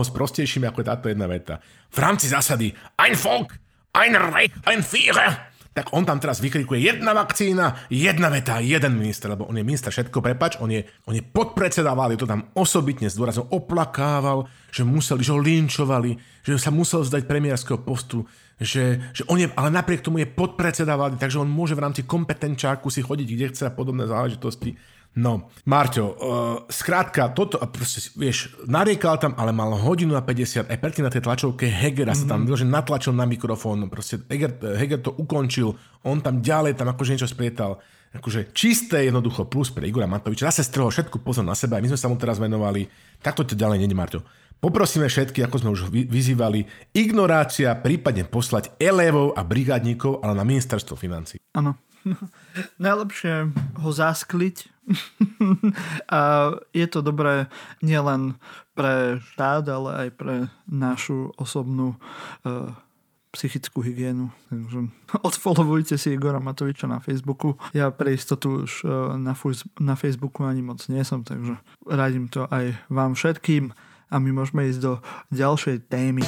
sprostejšími, ako je táto jedna veta. V rámci zásady ein Volk, ein Reich, ein Führer. Tak on tam teraz vykrikuje jedna vakcína, jedna veta, jeden minister, lebo on je minister všetko, prepáč, on je podpredseda vlády, to tam osobitne zdôrazne oplakával, že ho linčovali, že sa musel vzdať premiérskeho postu, že on je, ale napriek tomu je podpredseda vlády, takže on môže v rámci kompetenčáku si chodiť, kde chce a podobné záležitosti. No, Marťo, skrátka, toto, proste, vieš, nariekal tam, ale mal 1:50, aj predtým na tej tlačovke Hegera sa tam natlačil na mikrofón, proste Heger to ukončil, on tam ďalej, tam akože niečo sprietal, akože čisté jednoducho plus pre Igora Matoviča, zase strhol všetku pozor na seba, my sme sa mu teraz venovali, takto to ďalej nejde, Marťo. Poprosíme všetky, ako sme už vyzývali, ignorácia, prípadne poslať elevov a brigádníkov, ale na ministerstvo financií. Áno. Najlepšie ho zaskliť a je to dobré nielen pre štát, ale aj pre našu osobnú psychickú hygienu. Takže odfollowujte si Igora Matoviča na Facebooku. Ja pre istotu už na Facebooku ani moc nie som, takže radím to aj vám všetkým a my môžeme ísť do ďalšej témy.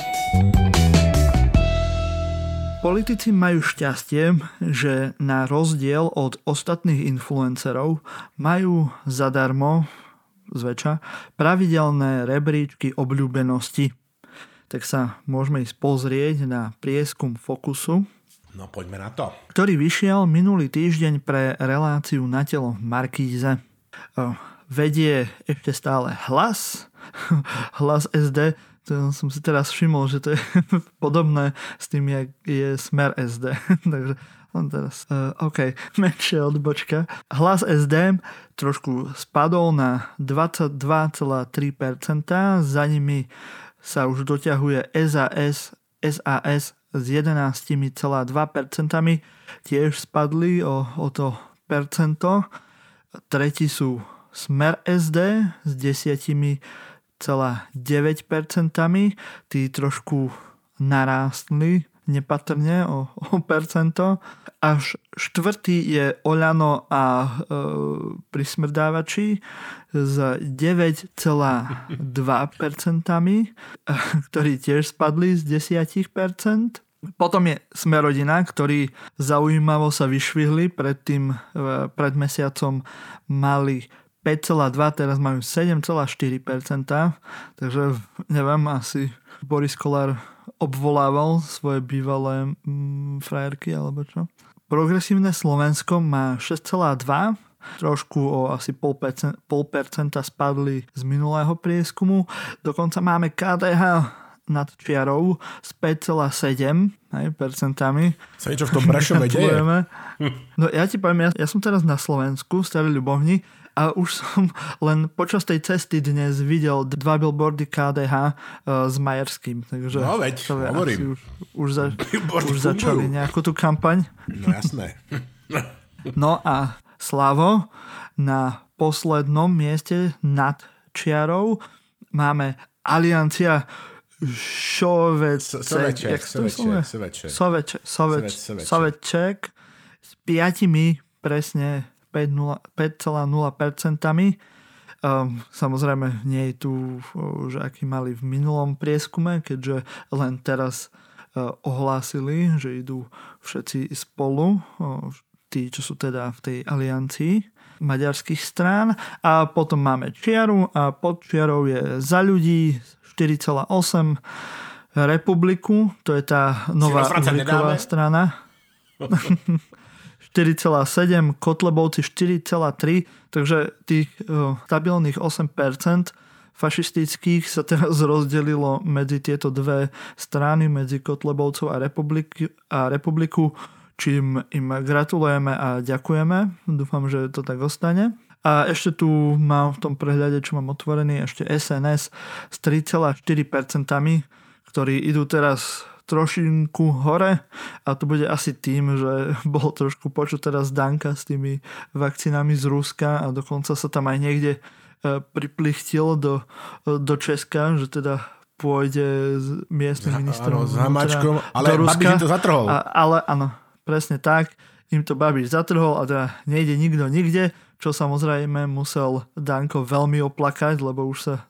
Politici majú šťastie, že na rozdiel od ostatných influencerov majú zadarmo, zväčša, pravidelné rebríčky obľúbenosti. Tak sa môžeme ísť pozrieť na prieskum Fokusu. No poďme na to. Ktorý vyšiel minulý týždeň pre reláciu Na telo v Markíze. Vedie ešte stále Hlas SD. To som si teraz všimol, že to je podobné s tým, jak je Smer SD. Takže len teraz. OK, menšia odbočka. Hlas SD trošku spadol na 22,3%. Za nimi sa už doťahuje SAS s 11,2%. Tiež spadli o to percento. Tretí sú Smer SD s 10,9%, tí trošku narástli nepatrne o percento. Až štvrtý je Oľano a prismrdávači s 9,2%, ktorí tiež spadli z 10%. Potom je Sme rodina, ktorí zaujímavo sa vyšvihli, pred mesiacom mali 5,2%, teraz majú 7,4%, takže neviem, asi Boris Kollár obvolával svoje bývalé frajerky alebo čo. Progresívne Slovensko má 6,2%, trošku o asi 0,5% spadli z minulého prieskumu. Dokonca máme KDH nad čiarou s 5,7%. Sa niečo v tom Prešove deje? No ja ti poviem, ja som teraz na Slovensku, Starej Ľubovni, a už som len počas tej cesty dnes videl 2 billboardy KDH s Majerským. Takže no veď, hovorím. Už začali nejakú tú kampaň. No jasné. No a Slavo na poslednom mieste nad čiarou máme Aliancia Soveček s 5 presne 5,0%. Samozrejme nie je tu, že aký mali v minulom prieskume, keďže len teraz ohlásili, že idú všetci spolu, tí, čo sú teda v tej aliancii maďarských strán. A potom máme čiaru a pod čiarou je Za ľudí 4,8, Republiku, to je tá nová uhlíková strana, 4,7, Kotlebovci 4,3, takže tých stabilných 8% fašistických sa teraz rozdelilo medzi tieto dve strany, medzi Kotlebovcov a Republiku, čím im gratulujeme a ďakujeme. Dúfam, že to tak ostane. A ešte tu mám v tom prehľade, čo mám otvorený, ešte SNS s 3,4%, ktorí idú teraz trošinku hore, a to bude asi tým, že bol trošku počuť teraz Danka s tými vakcínami z Ruska a dokonca sa tam aj niekde priplichtil do Česka, že teda pôjde s miestnym ministrom s Hamáčkom, ale Babiš to zatrhol. Ale áno, presne tak, im to Babiš zatrhol a teda nejde nikto nikde, čo samozrejme musel Danko veľmi oplakať, lebo už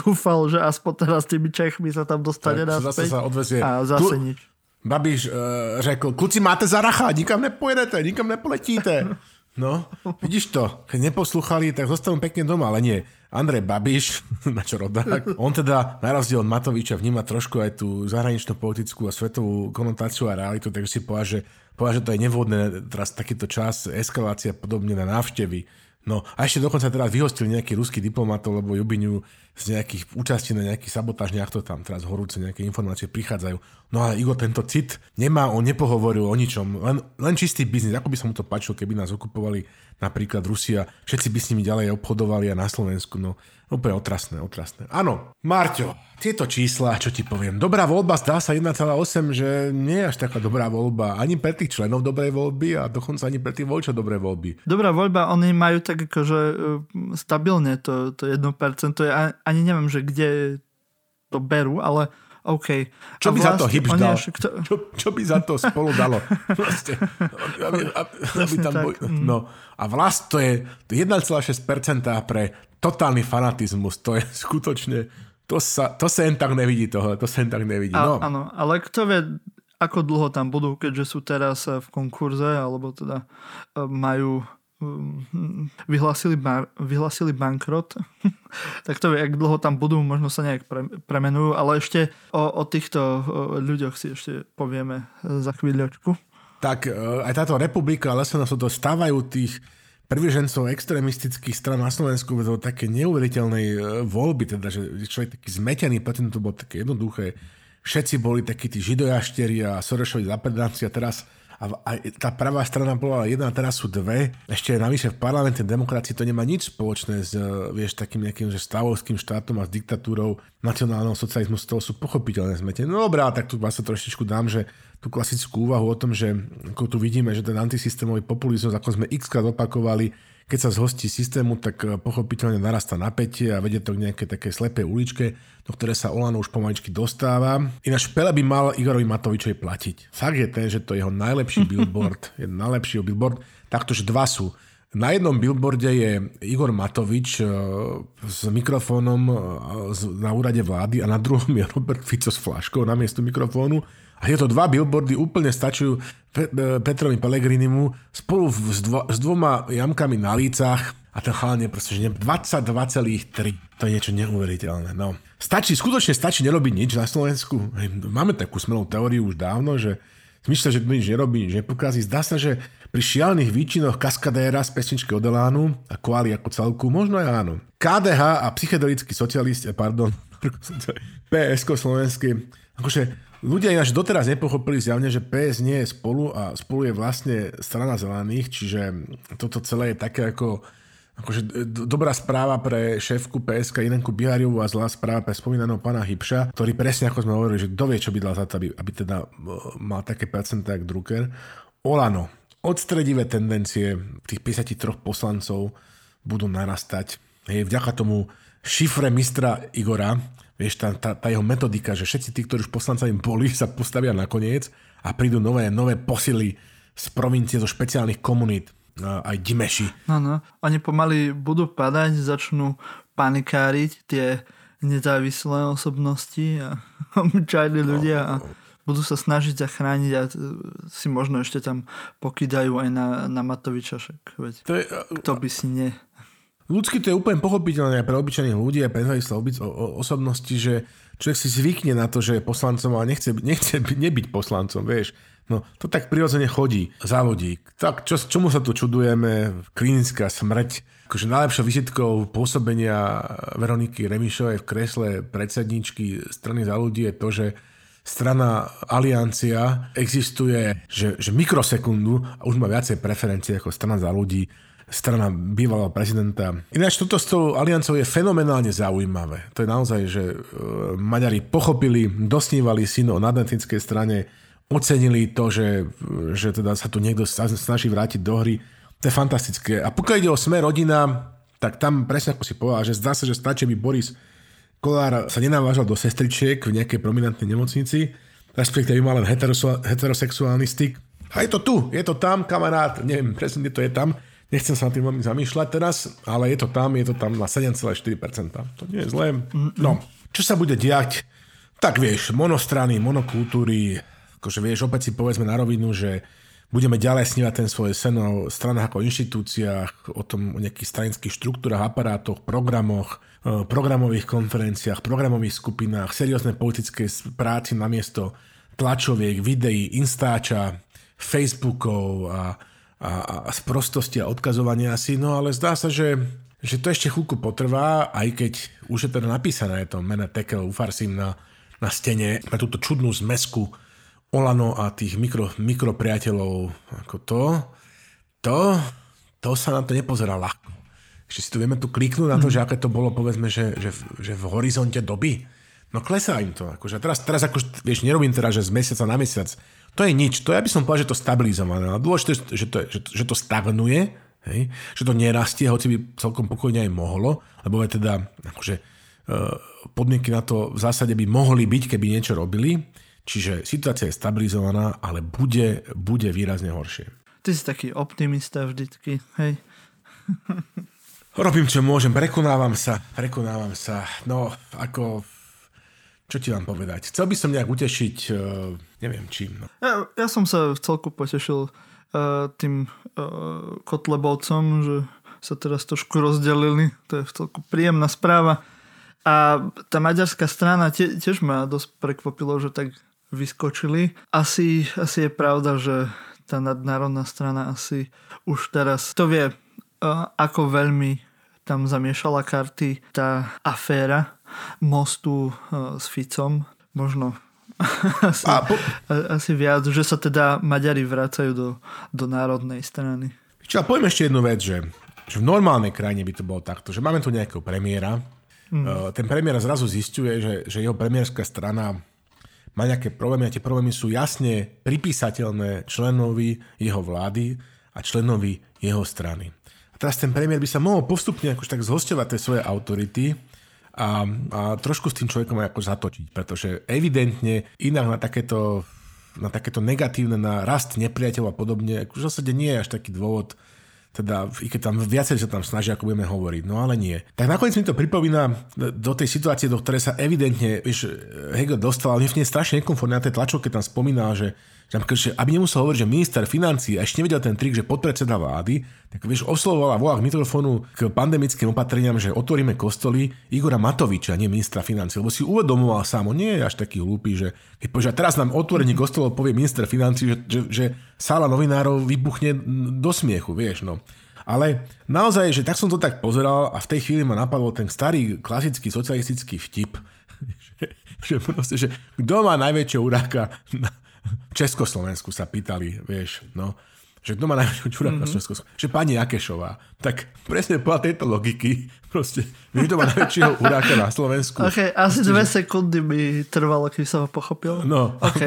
dúfal, že aspoň teraz tými Čechmi sa tam dostane naspäť. A zase nič. Babiš řekl, kluci, máte zaracha, nikam nepojedete, nikam nepoletíte. No, vidíš to, keď neposluchali, tak zostanú pekne doma, ale nie. Andrej Babiš, načo rodák, on teda na rozdiel od Matoviča vníma trošku aj tú zahraničnú politickú a svetovú konotáciu a realitu, takže si povedal, že to je nevhodné teraz takýto čas, eskalácia podobne na návštevy. No a ešte dokonca teraz vyhostil nejaký ruský diplomatov, lebo Jubinu z nejakých účastí na nejakých sabotážniach, to tam teraz horúce nejaké informácie prichádzajú. No ale Igor tento cit nemá, on nepohovoril o ničom, len čistý biznis. Ako by sa mu to páčilo, keby nás okupovali napríklad Rusia, všetci by s nimi ďalej obchodovali a na Slovensku, no úplne otrasné. Áno, Marťo, tieto čísla, čo ti poviem, Dobrá voľba, zdá sa 1,8, že nie je až taká dobrá voľba ani pre tých členov Dobrej voľby a dokonca ani pre tých voličov Dobrej voľby. Dobrá voľba, oni majú tak akože stabilne to 1%, to je ani neviem, že kde to berú, ale OK. Čo by za to Hypš dal? Čo by za to Spolu dalo? Vlastne, aby tam bol, no. A Vlast to je 1,6% pre totálny fanatizmus. To je skutočne... To sa jen tak nevidí tohle. To sa jen tak nevidí. No. Áno, ale kto vie, ako dlho tam budú, keďže sú teraz v konkurze, alebo teda majú... vyhlásili bankrot, tak to vie, ak dlho tam budú, možno sa nejak premenujú, ale ešte o týchto ľuďoch si ešte povieme za chvíľočku. Tak aj táto Republika a SNS to stávajú tých privržencov extrémistických stran na Slovensku do také neuveriteľnej voľby, teda, že človek taký zmetený, pretože to bolo také jednoduché. Všetci boli takí tí židojaštieri a Sorošovi zapredanci a teraz a tá pravá strana bola jedna, teraz sú dve. Ešte navyše v parlamente demokracii to nemá nič spoločné s takým nejakým že stavovským štátom a s diktatúrou nacionálneho socializmu, z toho sú pochopiteľné zmetenie. No dobrá, tak tu vás trošičku dám, že tú klasickú úvahu o tom, že ako tu vidíme, že ten antisystémový populizmus, ako sme x-krát opakovali, Keď sa zhostí systému, tak pochopiteľne narastá napätie a vedie to k nejakej takej slepej uličke, do ktorej sa Olano už pomaličky dostáva. Ináč Pele by mal Igorovi Matovičovi platiť. Fakt je ten, že to je jeho najlepší billboard. Je najlepší billboard. Taktože dva sú. Na jednom billboarde je Igor Matovič s mikrofónom na úrade vlády a na druhom je Robert Fico s flaškou namiesto mikrofónu. A tieto dva billboardy úplne stačujú Petrovi Pellegrinimu spolu s dvoma jamkami na lícach a ten chalán je proste 22,3. To je niečo neuveriteľné. No. Skutočne stačí nerobiť nič na Slovensku. Máme takú smelú teóriu už dávno, že myslíš, že nič nerobí, nič nepokazí. Zdá sa, že pri šialených výčinoch kaskadéra z pesničky od Elánu a Koaly ako celku, možno aj áno. KDH a psychedelický socialist, PSK slovenský. Akože ľudia ináč doteraz nepochopili zjavne, že PS nie je spolu a spolu je vlastne strana zelených, čiže toto celé je také ako dobrá správa pre šéfku PSK Irenku Biháriovú a zlá správa pre spomínaného pána Hybša, ktorý presne ako sme hovorili, že kto vie, čo by dal za to, aby teda mal také percentá jak Drucker. Olano. Odstredivé tendencie tých 53 poslancov budú narastať. Vďaka tomu šifre mistra Igora, vieš, tá jeho metodika, že všetci tí, ktorí už poslancami boli, sa postavia nakoniec a prídu nové posily z provincie, zo špeciálnych komunít. Aj Dimeši. Áno, oni pomaly budú padať, začnú panikáriť tie nezávislé osobnosti a obyčajní ľudia a budú sa snažiť zachrániť a si možno ešte tam pokýdajú aj na Matoviča. Veď, kto by si nie... Ľudsky to je úplne pochopiteľné pre obyčajných ľudí a pre nezávislých osobností, že človek si zvykne na to, že je poslancom a nechce nebyť poslancom, vieš. No, to tak prirodzene chodí. Závodík. Tak, čomu sa tu čudujeme? Klinická smrť. Akože najlepšou vizitkou pôsobenia Veroniky Remišovej v kresle predsedničky strany Za ľudí je to, že strana Aliancia existuje, že mikrosekundu a už má viacej preferencie ako strana Za ľudí, strana bývalého prezidenta. Ináč toto s tou aliancou je fenomenálne zaujímavé. To je naozaj, že Maďari pochopili, dosnívali si o nadnatinskej strane, ocenili to, že teda sa tu niekto snaží vrátiť do hry. To je fantastické. A pokiaľ ide o Sme rodina, tak tam presne ako si povedal, že zdá sa, že stačí, by Boris Kollár sa nenavážal do sestričiek v nejakej prominentnej nemocnici, respektíve mal len heterosexuálny styk. A je to tu, je to tam, kamarát, neviem presne, kde to je tam. Nechcem sa na tým zamýšľať teraz, ale je to tam na 7,4%. To nie je zlé. No, čo sa bude diať? Tak vieš, monostrany, monokultúry, akože vieš, opäť si povedzme na rovinu, že budeme ďalej snívať ten svoje sen o stranách ako inštitúciách, o tom, o nejakých stranických štruktúrach, aparátoch, programoch, programových konferenciách, programových skupinách, seriózne politické práci namiesto tlačoviek, videí, Instača, Facebookov a z prostosti a odkazovania asi, no ale zdá sa, že to ešte chvíľku potrvá, aj keď už je teda napísané to mena Tekel, ufarsím na stene, na túto čudnú zmesku Olano a tých mikropriateľov, ako to sa na to nepozerá ľahko. Ešte si tu vieme tu kliknúť na to, že aké to bolo, povedzme, že v horizonte doby. No klesá im to, akože teraz akože, vieš, nerobím teraz, že z mesiaca na mesiac. To je nič, to ja by som povedal, že to stabilizované. A dôležité, že to stagnuje, hej? Že to nerastie, hoci by celkom pokojne aj mohlo, lebo aj teda akože, podmienky na to v zásade by mohli byť, keby niečo robili. Čiže situácia je stabilizovaná, ale bude výrazne horšie. Ty si taký optimista vždycky, hej? Robím, čo môžem, prekonávam sa. No, ako... Čo ti vám povedať? Chcel by som nejak utešiť, neviem čím. No. Ja som sa v celku potešil tým kotlebovcom, že sa teraz trošku rozdelili. To je v celku príjemná správa. A tá maďarská strana tiež ma dosť prekvapilo, že tak vyskočili. Asi je pravda, že tá nadnárodná strana asi už teraz to vie, ako veľmi tam zamiešala karty tá aféra Mostu s Ficom, možno asi viac, že sa teda Maďari vracajú do národnej strany. Čo, a poviem ešte jednu vec, že v normálnej krajine by to bolo takto, že máme tu nejakého premiéra, ten premiér zrazu zisťuje, že jeho premiérska strana má nejaké problémy a tie problémy sú jasne pripísateľné členovi jeho vlády a členovi jeho strany. A teraz ten premiér by sa mohol postupne akož tak zhosťovať tej svoje autority a trošku s tým človekom aj akož zatočiť, pretože evidentne inak na takéto negatívne, na rast nepriateľov a podobne, akože v zásade nie je až taký dôvod, teda i keď tam viacej sa tam snažia, ako budeme hovoriť, no ale nie. Tak nakoniec mi to pripomína do tej situácie, do ktorej sa evidentne, vieš, Hegel dostal, ale mne je strašne nekomfortné na tej tlačovke tam spomínal, že aby nemusel hovoriť, že minister financií ešte nevedel ten trik, že podpredseda vlády, tak vieš, oslovoval a volal k mikrofónu k pandemickým opatreniam, že otvoríme kostoly Igora Matoviča, nie ministra financií, lebo si uvedomoval sám, on nie je až taký hlúpy, že keď povie, že teraz nám otvorenie kostolov povie minister financií, že sála novinárov vybuchne do smiechu, vieš, no. Ale naozaj, že tak som to tak pozeral a v tej chvíli ma napadol ten starý klasický socialistický vtip, že kto má najväčšie uráka na Československu, sa pýtali, vieš, no, že kto má najväčšie uráka na Československu, že pani Jakešová, tak presne podľa tejto logiky, proste, kto má najväčšieho uráka na Slovensku. Ok, asi 2 sekundy mi trvalo, keď som ho pochopil. No, ok.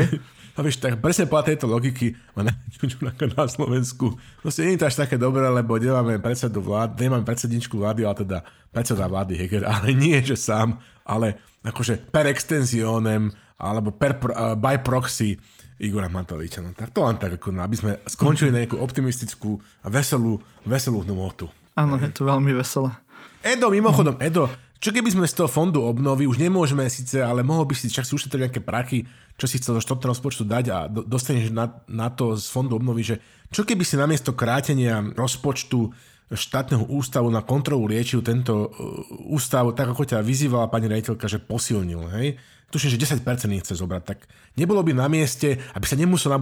A vieš, tak presne podľa tejto logiky má najväčšieho uráka na Slovensku. Proste nie je to až také dobré, lebo nemáme predsedu vlády, nemáme predsedničku vlády, ale teda predseda vlády Heger, ale nie, že sám, ale akože per extensionem, alebo by proxy Igora Matoviča. No tak to len tak, ako, aby sme skončili nejakú optimistickú a veselú notu. Áno, je to veľmi veselé. Edo, mimochodom, čo keby sme z toho fondu obnovy, už nemôžeme síce, ale mohol by si čak si ušetriť nejaké prachy, čo si chcel do štátneho rozpočtu dať a dostaneš na to z fondu obnovy, že čo keby si namiesto krátenia rozpočtu štátneho ústavu na kontrolu liečiv tento ústav, tak ako ťa vyzývala pani riaditeľka, že posilnil, hej? Tuším, že 10% nechce zobrať, tak nebolo by na mieste, aby sa nemusel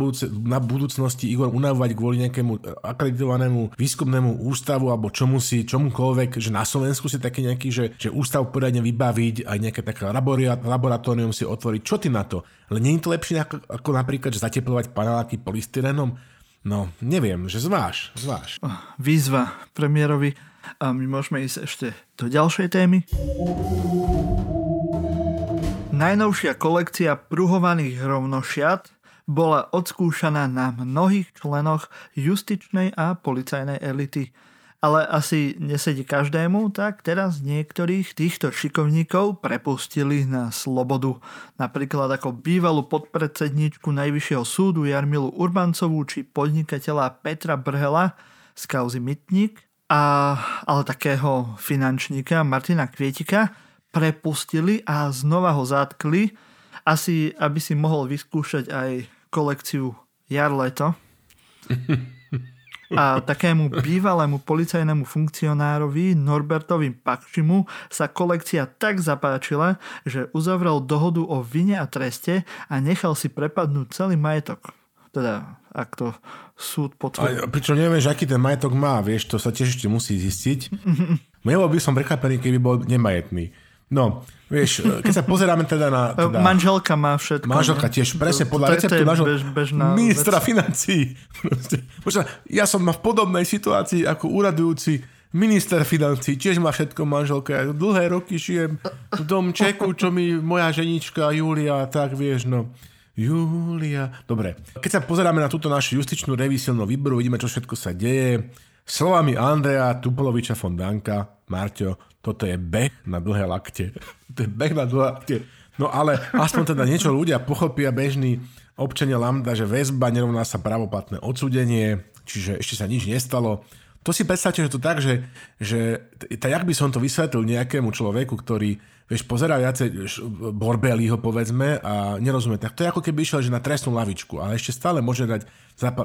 na budúcnosti Igor unavovať kvôli nejakému akreditovanému výskumnému ústavu alebo čomukoľvek, že na Slovensku si taký nejaký, že ústav poriadne vybaviť a nejaké také laboratórium si otvoriť. Čo ty na to? Ale nie je to lepšie ako napríklad, že zateplovať paneláky polystyrenom? No, neviem, že zváš. Výzva premiérovi a my môžeme ísť ešte do ďalšej témy. Najnovšia kolekcia pruhovaných rovnošiat bola odskúšaná na mnohých členoch justičnej a policajnej elity. Ale asi nesedí každému, tak teraz niektorých týchto šikovníkov prepustili na slobodu. Napríklad ako bývalú podpredsedníčku Najvyššieho súdu Jarmilu Urbancovú či podnikateľa Petra Brhela z kauzy Mytník, ale takého finančníka Martina Kvietika prepustili a znova ho zatkli, asi aby si mohol vyskúšať aj kolekciu Jar-Leto. A takému bývalému policajnému funkcionárovi Norbertovi Pakšimu sa kolekcia tak zapáčila, že uzavrel dohodu o vine a treste a nechal si prepadnúť celý majetok. Teda, ak to súd potvrdil. Pričom nevieš, aký ten majetok má, vieš, to sa tiež ešte musí zistiť. Nebol by som prekvapený, keby bol nemajetný. No, vieš, keď sa pozeráme teda na... Teda, manželka má všetko. Manželka tiež, presne podľa receptu nášho ministra financií. Ja som v podobnej situácii ako úradujúci minister financií. Tiež má všetko manželka. Ja dlhé roky žijem v domčeku, čo mi moja ženička Julia, tak vieš, no... Julia... Dobre, keď sa pozeráme na túto našu justičnú revíziu výboru, vidíme, čo všetko sa deje. Slovami Andreja Tupuloviča Fondanka, Marťo, toto je beh na dlhé lakte. No ale aspoň teda niečo ľudia pochopia, bežní občania Lambda, že väzba nerovná sa pravoplatné odsúdenie, čiže ešte sa nič nestalo. To si predstavte, že to tak, že jak by som to vysvetlil nejakému človeku, ktorý, vieš, pozerá viacej Borbeliho, povedzme, a nerozumie. Tak to je ako keby išiel, že na trestnú lavičku, ale ešte stále môže dať,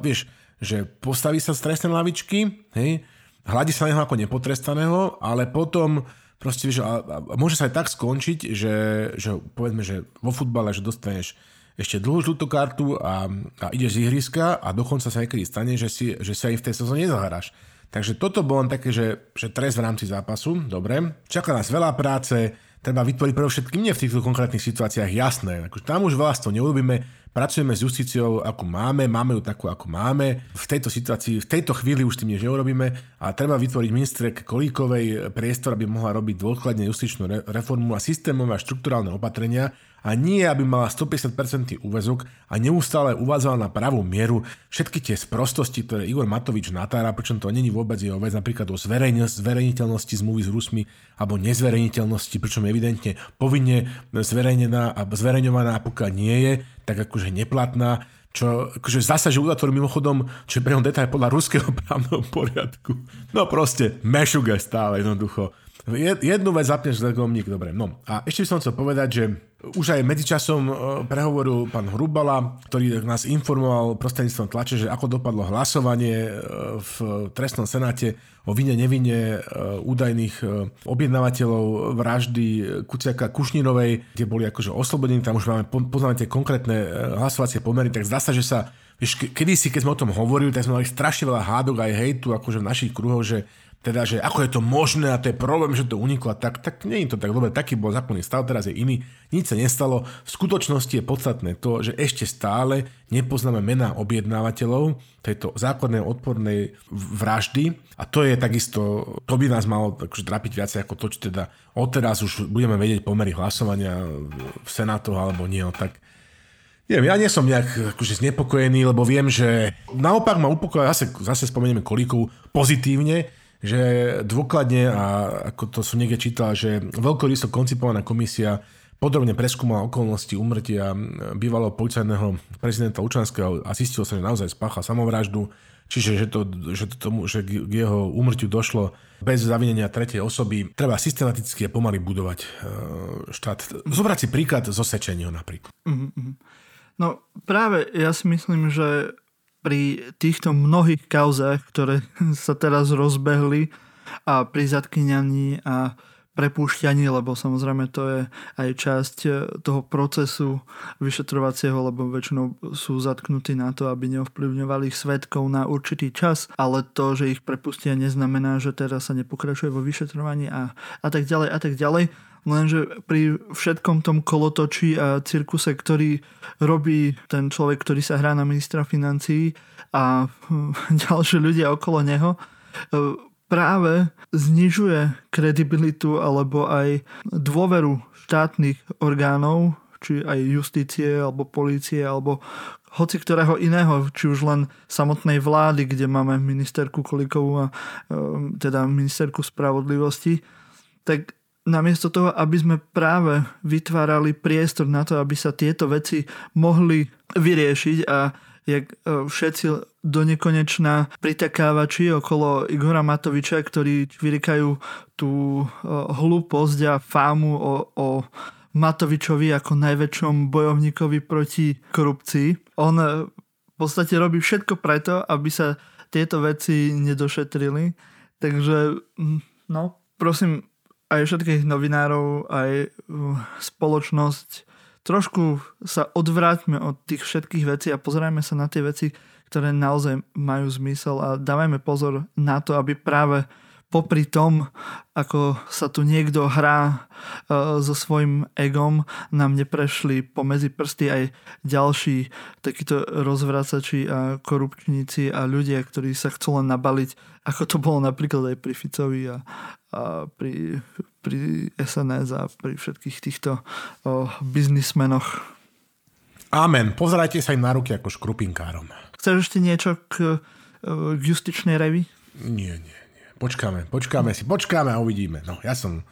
vieš, že postaví sa z trestnej lavičky, hej, hľadí sa na neho ako nepotrestaného, ale potom proste, vieš, a môže sa aj tak skončiť, že povedzme, že vo futbale, že dostaneš ešte dlhú žlutú kartu a ideš z ihriska a dokonca sa niekedy stane, že si aj v tej sezóne nezahráš. Takže toto bolo len také, že trest v rámci zápasu, dobre. Čaká nás veľa práce, treba vytvoriť pre všetkým, nie v týchto konkrétnych situáciách, jasné. Akože tam už veľa z toho neurobíme, pracujeme s justíciou, ako máme ju takú, ako máme. V tejto situácii, v tejto chvíli už tým nič neurobíme a treba vytvoriť ministerke Kolíkovej priestor, aby mohla robiť dôkladne justičnú reformu a systémové a štrukturálne opatrenia, A nie, aby mala 150% úväzok a neustále uvádzala na pravú mieru všetky tie sprostosti, ktoré Igor Matovič natára, pričom to není vôbec jeho vec, napríklad o zverejniteľnosti zmluvy s Rusmi alebo nezverejniteľnosti, pričom evidentne povinne zverejnená a zverejňovaná, pokiaľ nie je, tak akože neplatná. Čo, akože zase žudátor mimochodom, čo je pre on detail podľa ruského právneho poriadku. No proste, mešuga stále jednoducho. Jednu vec zapneš zakomník, dobre. No a ešte by som chcel povedať, že už aj medzičasom prehovoril pán Hrubala, ktorý nás informoval prostredníctvom tlače, že ako dopadlo hlasovanie v trestnom senáte o vine nevine údajných objednávateľov vraždy Kuciaka Kušnírovej, kde boli akože oslobodení, tam už máme poznáme tie konkrétne hlasovacie pomery, tak zdá sa, že sa kedysi, keď sme o tom hovorili, tak sme mali strašne veľa hádok aj hejtu akože v našich kruhoch, že teda, že ako je to možné a to je problém, že to uniklo, tak nie je to tak dobre, taký bol zákonný stav, teraz je iný, nič sa nestalo. V skutočnosti je podstatné to, že ešte stále nepoznáme mená objednávateľov tejto zákonnej odpornej vraždy a to je takisto, to by nás malo akože trápiť viac ako to, čo teda odteraz už budeme vedieť pomery hlasovania v Senátoch alebo nie, tak... Ja nie som nejak akože znepokojený, lebo viem, že naopak ma upokojuje, zase spomenieme Kolíkov pozitívne, že dôkladne, a ako to som niekde čítal, že veľkoryso koncipovaná komisia podrobne preskúmala okolnosti úmrtia bývalého policajného prezidenta Lučanského a zistilo sa, že naozaj spáchal samovraždu, čiže že k jeho úmrtiu došlo bez zavinenia tretej osoby. Treba systematicky a pomaly budovať štát. Zobrať si príklad zo Sečeného napríklad. No práve ja si myslím, že pri týchto mnohých kauzách, ktoré sa teraz rozbehli a pri zatkňaní a prepúšťaní, lebo samozrejme to je aj časť toho procesu vyšetrovacieho, lebo väčšinou sú zatknutí na to, aby neovplyvňovali ich svedkov na určitý čas, ale to, že ich prepustia, neznamená, že teraz sa nepokračuje vo vyšetrovaní a tak ďalej a tak ďalej. Lenže pri všetkom tom kolotočí a cirkuse, ktorý robí ten človek, ktorý sa hrá na ministra financií a ďalší ľudia okolo neho, práve znižuje kredibilitu alebo aj dôveru štátnych orgánov, či aj justície, alebo polície, alebo hoci ktorého iného, či už len samotnej vlády, kde máme ministerku Kolíkovú a teda ministerku spravodlivosti, tak namiesto toho, aby sme práve vytvárali priestor na to, aby sa tieto veci mohli vyriešiť a jak všetci donekonečná pritakávači okolo Igora Matoviča, ktorí vyrikajú tú hlúposť a fámu o Matovičovi ako najväčšom bojovníkovi proti korupcii. On v podstate robí všetko preto, aby sa tieto veci nedošetrili. Takže no, prosím aj všetkých novinárov, aj spoločnosť. Trošku sa odvráťme od tých všetkých vecí a pozerajme sa na tie veci, ktoré naozaj majú zmysel a dávajme pozor na to, aby práve popri tom, ako sa tu niekto hrá so svojím egom, nám neprešli pomedzi prsty aj ďalší takíto rozvracači a korupčníci a ľudia, ktorí sa chcú len nabaliť, ako to bolo napríklad aj pri Ficovi a pri SNS a pri všetkých týchto biznismenoch. Amen. Pozerajte sa im na ruky ako škrupinkárom. Chceš ešte niečo k justičnej revi? Nie. Počkáme a uvidíme. No, ja som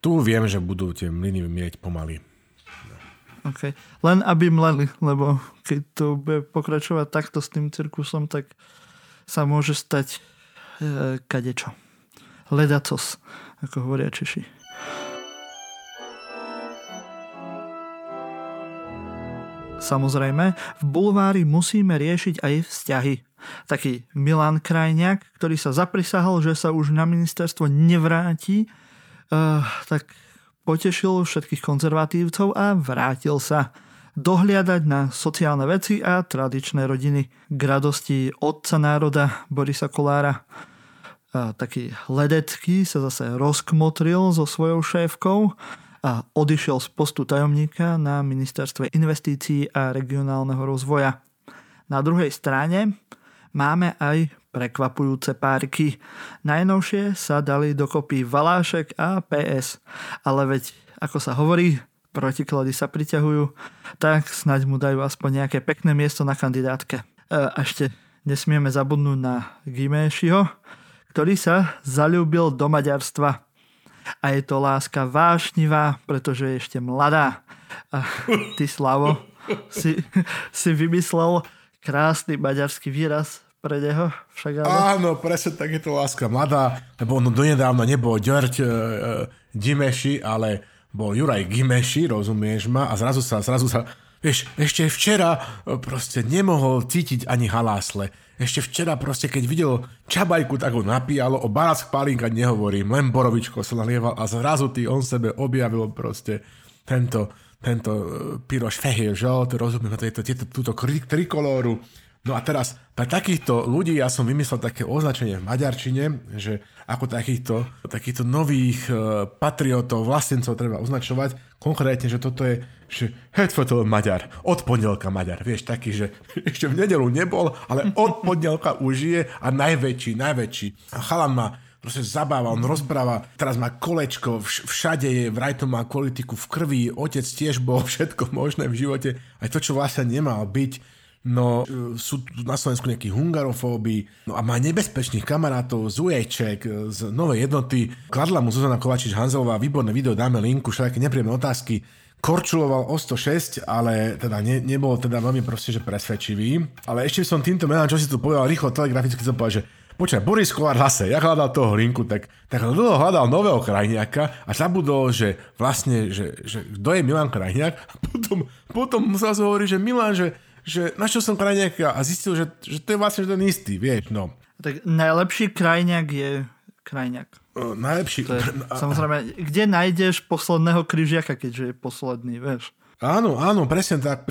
tu, viem, že budú tie mlyny mlieť pomaly. No. OK. Len aby mleli, lebo keď to bude pokračovať takto s tým cirkusom, tak sa môže stať kadečo. Ledacos, ako hovoria Češi. Samozrejme, v bulvári musíme riešiť aj vzťahy. Taký Milan Krajniak, ktorý sa zaprisahal, že sa už na ministerstvo nevráti, tak potešil všetkých konzervatívcov a vrátil sa dohliadať na sociálne veci a tradičné rodiny k radosti otca národa Borisa Kollára. Taký Ledecký sa zase rozkmotril so svojou šéfkou a odišiel z postu tajomníka na ministerstve investícií a regionálneho rozvoja. Na druhej strane máme aj prekvapujúce párky. Najnovšie sa dali dokopy Valášek a PS. Ale veď, ako sa hovorí, protiklady sa priťahujú, tak snáď mu dajú aspoň nejaké pekné miesto na kandidátke. Ešte nesmieme zabudnúť na Gimešiho, ktorý sa zaľúbil do Maďarstva. A je to láska vášnivá, pretože je ešte mladá. A ty, Slavo, si vymyslel krásny maďarský výraz pre neho. Však áno, presne tak, je to láska mladá, lebo on donedávno nebol György Gimeši, ale bol Juraj Gimeši, rozumieš ma? A zrazu sa vieš, ešte včera proste nemohol cítiť ani halásle. Ešte včera proste, keď videl čabajku, tak ho napíjalo, o Barack Pálinka nehovorím, len borovičko sa nalieval a zrazu on sebe objavil proste tento piroš fehier, že? To rozumiem, túto trikolóru. No a teraz, pre takýchto ľudí ja som vymyslel také označenie v maďarčine, že ako takýchto nových patriotov, vlastencov treba označovať, konkrétne, že toto je Hetfotl Maďar, od pondelka Maďar, vieš, taký, že ešte v nedelu nebol, ale od pondelka už je a najväčší. A chalan ma proste zabáva, on rozpráva, teraz má kolečko, všade je, vraj to má politiku v krvi, otec tiež bol, všetko možné v živote, aj to, čo vlastne nemal byť. No, sú na Slovensku nejakí hungarofóby, no a má nebezpečných kamarátov z Uječek, z Novej jednoty. Kladla mu Zuzana Kovačič-Hanzelová, výborné video, dáme linku, všelijaké nepríjemné otázky. Korčuloval o 106, ale teda nebol teda veľmi proste, že presvedčivý. Ale ešte som týmto menám, čo si tu povedal rýchlo, telegraficky som povedal, že počkaj, Boris Kollár zase, ja hľadal toho Hrinku, tak dlho hľadal nového Krajniaka a zabudol, že vlastne, že kto je Milan Krajniak a potom musel sa hovoriť, že Milan, že našiel som Krajniaka a zistil, že to je vlastne ten istý, vieš, no. Tak najlepší Krajniak je Krajniak. Najlepší. Je, samozrejme, kde nájdeš posledného križiaka, keďže je posledný, vieš? Áno, presne tak,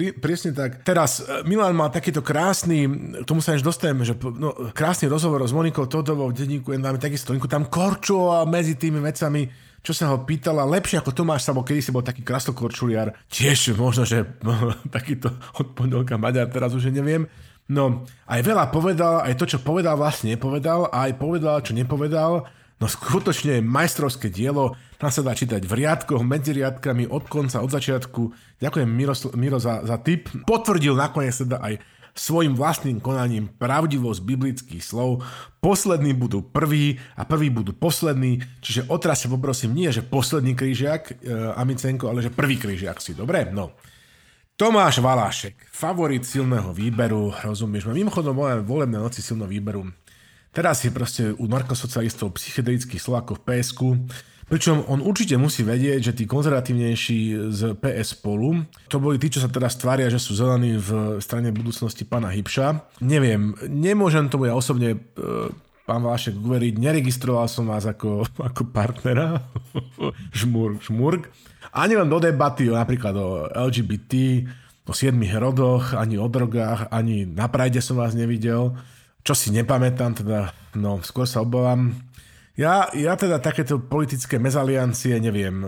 Teraz Milan mal takýto krásny, tomu sa než dostaneme, že no, krásny rozhovor s Monikou Todovou v denníku, dáme takisto linku, tam korčoval medzi tými vecami, čo sa ho pýtala, lepšie ako Tomáš Sabo, kedysi bol taký krasnokorčuliar, tiež možno, že takýto od pondelka Maďar, teraz už neviem. No, aj veľa povedal, aj to, čo povedal, vlastne nepovedal, a aj povedal, čo nepovedal. No skutočne je majstrovské dielo, tam sa dá čítať v riadkoch, medzi riadkami, od konca, od začiatku. Ďakujem Miro za tip. Potvrdil nakoniec teda aj svojim vlastným konaním pravdivosť biblických slov. Poslední budú prví a prví budú poslední. Čiže odteraz sa poprosím, nie že posledný krížiak, Amicenko, ale že prvý krížiak si. Dobre? No. Tomáš Valašek, favorit silného výberu, rozumieš ma. Mimochodom, volebné noci silného výberu. Teraz je proste u narkosocialistov psychedelických Slovákov v PSK. Pričom on určite musí vedieť, že tí konzervatívnejší z PS Spolu, to boli tí, čo sa teraz tvária, že sú zelení v strane budúcnosti pána Hybša. Neviem, nemôžem tomu ja osobne, pán Valašek, uveriť, neregistroval som vás ako partnera, žmurk. Ani len do debaty napríklad o LGBT, o 7 rodoch, ani o drogách, ani na Pride som vás nevidel, čo si nepamätám, teda no, skôr sa obávam. Ja teda takéto politické mezaliancie neviem,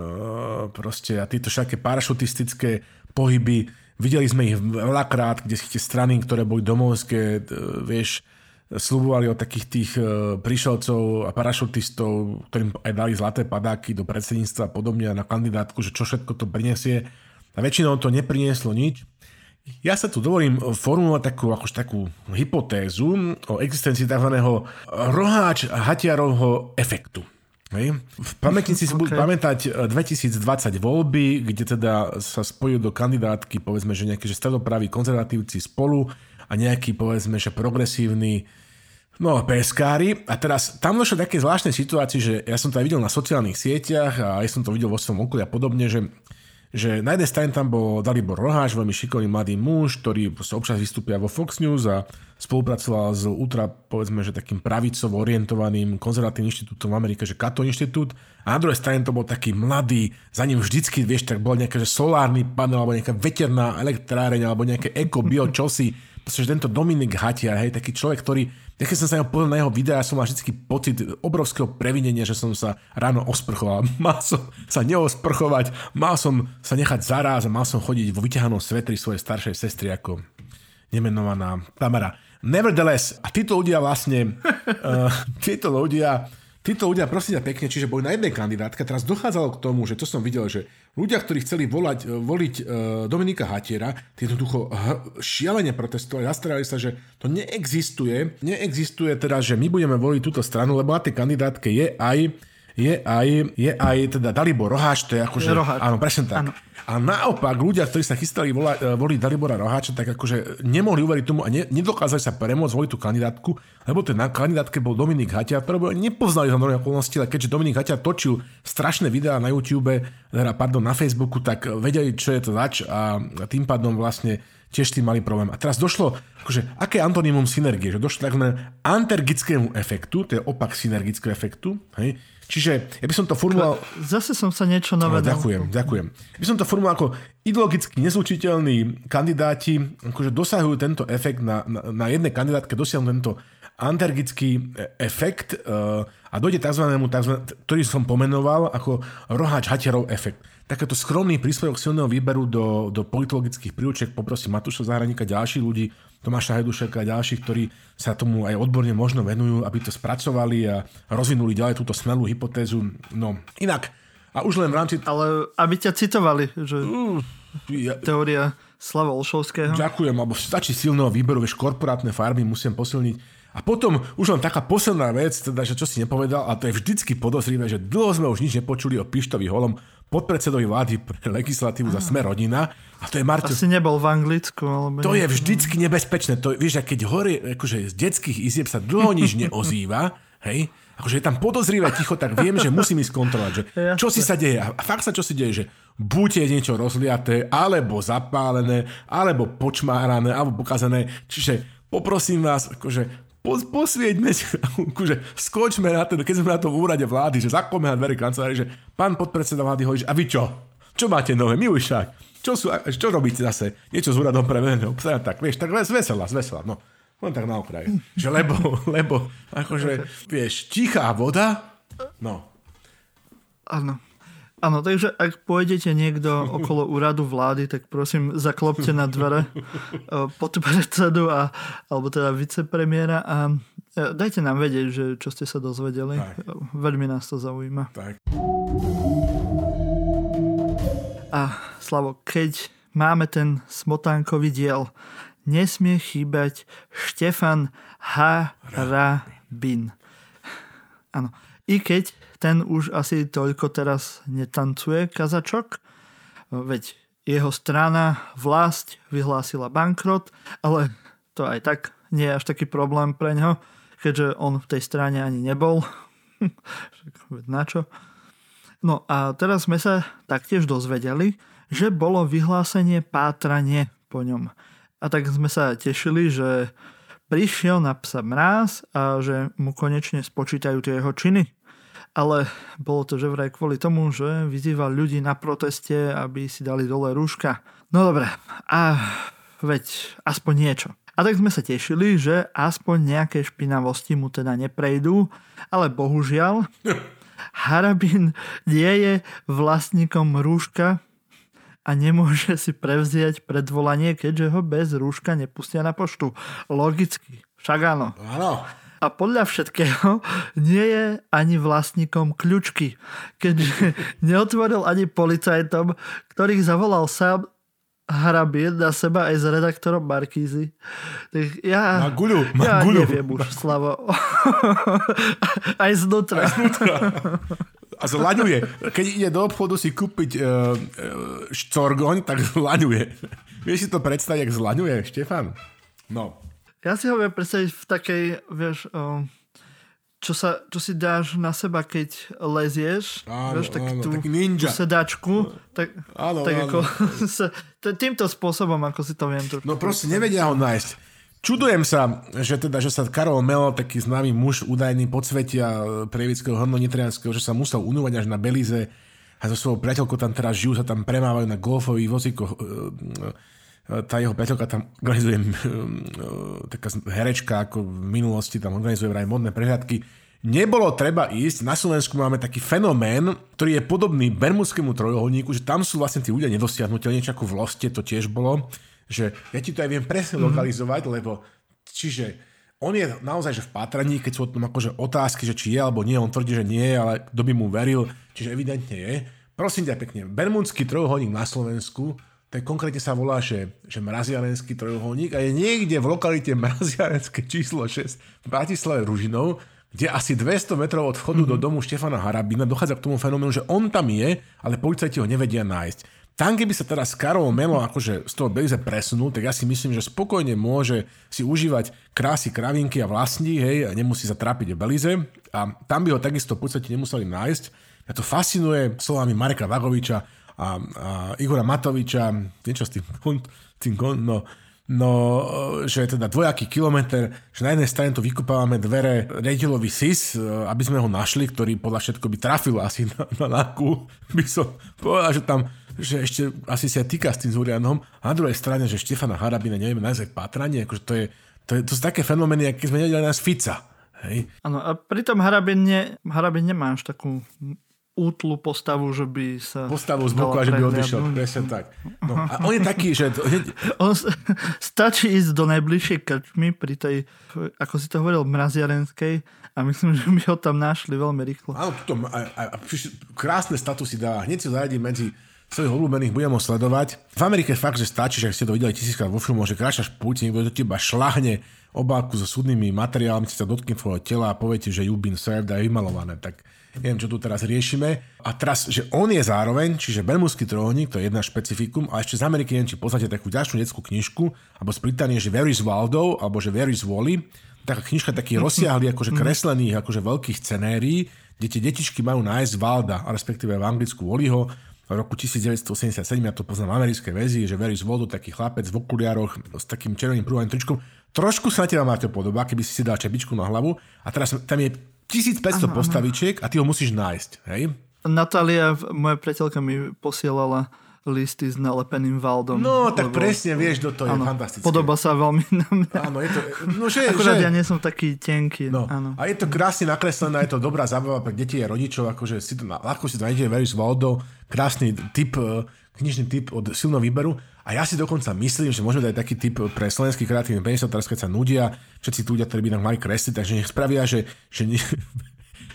proste a títo všaké parašutistické pohyby, videli sme ich veľakrát, kde si tie strany, ktoré boli domovské, vieš, sľubovali od takých tých prišelcov a parašutistov, ktorým aj dali zlaté padáky do predsedníctva a podobne na kandidátku, že čo všetko to prinesie a väčšinou to neprinieslo nič. Ja sa tu dovolím formulovať takú hypotézu o existencii tzv. Roháč-Hatiarovho efektu. Hej. V pamätnici si budú pamätať 2020 voľby, kde teda sa spojujú do kandidátky, povedzme, že nejaké stredopraví konzervatívci Spolu a nejaký, povedzme, že progresívny PSK-ári. A teraz tam došlo také zvláštnej situácii, že ja som to aj videl na sociálnych sieťach a aj som to videl vo svojom okolí a podobne, že na jednej strane tam bol Dalibor Roháč, veľmi šikovný mladý muž, ktorý občas vystúpia vo Fox News a spolupracoval s ultra, povedzme, že takým pravicovo orientovaným konzervatívnym inštitútom v Amerike, že Cato inštitút. A na druhej strane to bol taký mladý, za ním vždycky, vieš, tak bol nejaký solárny panel, alebo nejaká veterná elektráreň, alebo nejaké eko-bio čosi. Pretože tento Dominik Hatiar, hej, taký človek, ktorý, keď som sa pozrel na jeho videa, som mal vždycky pocit obrovského previnenia, že som sa ráno osprchoval. Mal som sa neosprchovať, mal som sa nechať zaráz a mal som chodiť vo vyťahanom svetri svojej staršej sestry ako nemenovaná Tamara. Nevertheless, a títo ľudia Títo ľudia, prosím ťa pekne, čiže boli na jednej kandidátke, teraz dochádzalo k tomu, že to som videl, že ľudia, ktorí chceli voliť Dominika Hatiera, tí jednoducho šialene protestovali, zastarali sa, že to neexistuje teda, že my budeme voliť túto stranu, lebo na tej kandidátke je aj teda Dalibor Roháč, to je akože... Roháč. Áno, presne tak. Áno. A naopak, ľudia, ktorí sa chystali voliť Dalibora Roháča, tak akože nemohli uveriť tomu a nedokázali sa premôcť voliť tú kandidátku, lebo ten na kandidátke bol Dominik Haťa, pretože nepoznali ho normálne okolnosti, ale keďže Dominik Haťa točil strašné videá na YouTube, na Facebooku, tak vedeli, čo je to zač a tým pádom vlastne tiež tým mali problém. A teraz došlo, akože, aké antonymum synergie, že došlo takzvanému antergickému efektu, to je opak synergického efektu, hej? Čiže ja by som to formuloval... Zase som sa niečo navedal. Ďakujem. Ja by som to formuloval ako ideologicky nezlučiteľní kandidáti, akože dosahujú tento efekt na jednej kandidátke, dosiahnu tento antergický efekt a dojde tzv., ktorý som pomenoval ako Roháč-Haterov efekt. Takéto skromný príspevok silného výberu do politologických príručiek poprosím Matúša Zahraníka, ďalších ľudí, Tomáša Hajdušeka a ďalších, ktorí sa tomu aj odborne možno venujú, aby to spracovali a rozvinuli ďalej túto smelú hypotézu. No, inak. A už len v rámci... Ale aby ťa citovali, že teória Slava Olšovského. Ďakujem, alebo stačí silného výberu, vieš, korporátne farmy musím posilniť. A potom už len taká posledná vec, teda, že čo si nepovedal, a to je vždycky podozrivé, že dlho sme už nič nepočuli o Pištovi Holom, podpredsedovi vlády pre legislatívu za Sme rodina. A to je Martin. Asi nebol v Anglicku. Ale to je vždycky nebezpečné. To, vieš, keď horí akože z detských izieb sa dlho nič neozýva, hej, akože je tam podozrivé ticho, tak viem, že musím ísť kontrolovať, že čo si sa deje. A fakt sa čo si deje, že buď je niečo rozliaté, alebo zapálené, alebo počmárané, alebo pokazané. Čiže poprosím vás, akože posvieťme, že skočme na to, keď sme na tom úrade vlády, že zaklopme na dvere kancelárie, že pán podpredseda vlády hovorí, že a vy čo? Čo máte nové? Milušák? Čo robíte zase? Niečo s úradom pre verejného obstarania? Tak vieš, tak zvesela. No, len tak na okraj. Že lebo, akože, vieš, tichá voda? No. Áno, takže ak pôjdete niekto okolo úradu vlády, tak prosím, zaklopte na dvere podpredsedu alebo teda vicepremiéra a dajte nám vedieť, že čo ste sa dozvedeli. Tak. Veľmi nás to zaujíma. Tak. A Slavo, keď máme ten smotánkový diel, nesmie chýbať Štefan Harabin. Áno. I keď ten už asi toľko teraz netancuje kazačok, veď jeho strana Vlast vyhlásila bankrot, ale to aj tak nie je až taký problém pre ňo, keďže on v tej strane ani nebol. Na čo? No a teraz sme sa taktiež dozvedeli, že bolo vyhlásenie pátranie po ňom. A tak sme sa tešili, že prišiel na psa mráz a že mu konečne spočítajú tie jeho činy. Ale bolo to že vraj kvôli tomu, že vyzýval ľudí na proteste, aby si dali dole rúška. No dobre, a veď aspoň niečo. A tak sme sa tešili, že aspoň nejaké špinavosti mu teda neprejdú, ale bohužiaľ Harabin nie je vlastníkom rúška a nemôže si prevziať predvolanie, keďže ho bez rúška nepustia na poštu. Logicky, však áno. Áno. A podľa všetkého nie je ani vlastníkom kľučky, keďže neotvoril ani policajtom, ktorých zavolal sám Harabin na seba aj s redaktorom Markízy. Tak ja... Maguľu. Ja neviem už, Slavo. Aj znútra. A zlaňuje. Keď ide do obchodu si kúpiť šcorgoň, tak zlaňuje. Vieš si to predstaviť, jak zlaňuje, Štefan? No. Ja si ho viem predstaviť v takej, vieš, čo si dáš na seba, keď lezieš, áno, vieš, tak áno, tú sedačku, tak áno. Ako týmto spôsobom, ako si to viem. No proste nevedia ho nájsť. Čudujem sa, že sa Karol Melo, taký známy muž údajný podsvetia prievického hornonitrianského, že sa musel unúvať až na Belize a so svojou priateľkou tam teraz žijú, sa tam premávajú na golfových vozíkoch. Tá jeho priateľka tam organizuje taká herečka, ako v minulosti tam organizuje vraj modné prehliadky. Nebolo treba ísť. Na Slovensku máme taký fenomén, ktorý je podobný bermudskému trojuholníku, že tam sú vlastne tí ľudia nedosiahnuteľní, čo ako v Loste to tiež bolo, že ja ti to aj viem presne lokalizovať, lebo čiže On je naozaj že v pátraní, keď sú o tom akože otázky, že či je alebo nie, on tvrdí, že nie, ale kto by mu veril, čiže evidentne je. Prosím ťa pekne, Bermúdsky trojuholník na Slovensku, ten konkrétne sa volá, že Mraziarenský trojuholník a je niekde v lokalite Mraziarenské číslo 6 v Bratislave Ružinov, kde asi 200 metrov od vchodu do domu Štefana Harabina dochádza k tomu fenoménu, že on tam je, ale policajti ho nevedia nájsť. Tam, keby sa teraz Karol Melo akože z toho Belize presunul, tak ja si myslím, že spokojne môže si užívať krásy, kravinky a vlastní, hej, a nemusí sa trápiť v Belize. A tam by ho takisto v podstate nemuseli nájsť. Ja to fascinuje slovami Mareka Vagoviča a Igora Matoviča, niečo s tým no, že je teda dvojaký kilometr, že na jednej strane to vykopávame dvere riaditeľovi SIS, aby sme ho našli, ktorý podľa všetko by trafil asi na náku, by som povedal, že tam že ešte asi sa týka s tým Zúrianom. A na druhej strane, že Štefana Harabina nevieme nájsť pátranie, akože to sú také fenomény, aké sme nevedeli nájsť Fica. Áno, a pritom Harabin nemá až takú útlu postavu, že by sa... Postavu z boku a že by odišiel, presne tak. No, a on je taký, že... On stačí ísť do najbližšej krčmy pri tej, ako si to hovoril, mraziarenskej, a myslím, že by ho tam našli veľmi rýchlo. Áno, tuto krásne statusy dá. Hneď si zaradí medzi svojich obľúbených, budem ho sledovať. V Amerike fakt, že stačí, že ak ste to videli tisíckrát vo filmu, že kráčaš po ulici, niekto do teba šľahne obálku so súdnymi materiálmi, si sa dotkne tvojho tela a poviete, že you've been served a je vymalované. Tak neviem, čo tu teraz riešime. A teraz, že on je zároveň, čiže Bermúdsky trojuholník, to je jedna špecifikum, a ešte z Ameriky, neviem, či poznáte takú ďalšiu detskú knižku, alebo z Británie, že Where is Waldo, alebo že Where is Wally. Taká knižka takých rozsiahlých, akože kreslených, akože veľkých scenérií, kde tie detičky majú nájsť Walda, respektíve v anglicku Wallyho. V roku 1987, ja to poznám v americkej verzii, že veríš z vodu, taký chlapec v okuliároch s takým červeným prúhavým tričkom. Trošku sa na teba má to podoba, keby si dal čepičku na hlavu. A teraz tam je 1500 postavičiek a ty ho musíš nájsť. Hej? Natália, moja priateľka, mi posielala listy s nalepeným Valdom. No, tak presne vieš, do toho je fantastické. Podoba sa veľmi na mňa. Áno, je to... No, akurát ja nie som taký tenký. No. A je to krásne nakreslené, je to dobrá zábava pre deti a rodičov, akože si to ľahko si to nájdete, veríš z Valdom. Krásny typ, knižný typ od silného výberu. A ja si dokonca myslím, že môžeme dať taký typ pre slovenský kreatívny priemysel, teraz keď sa nudia, všetci tí ľudia, ktorí by nám mali kresliť, takže nech spravia, že nie...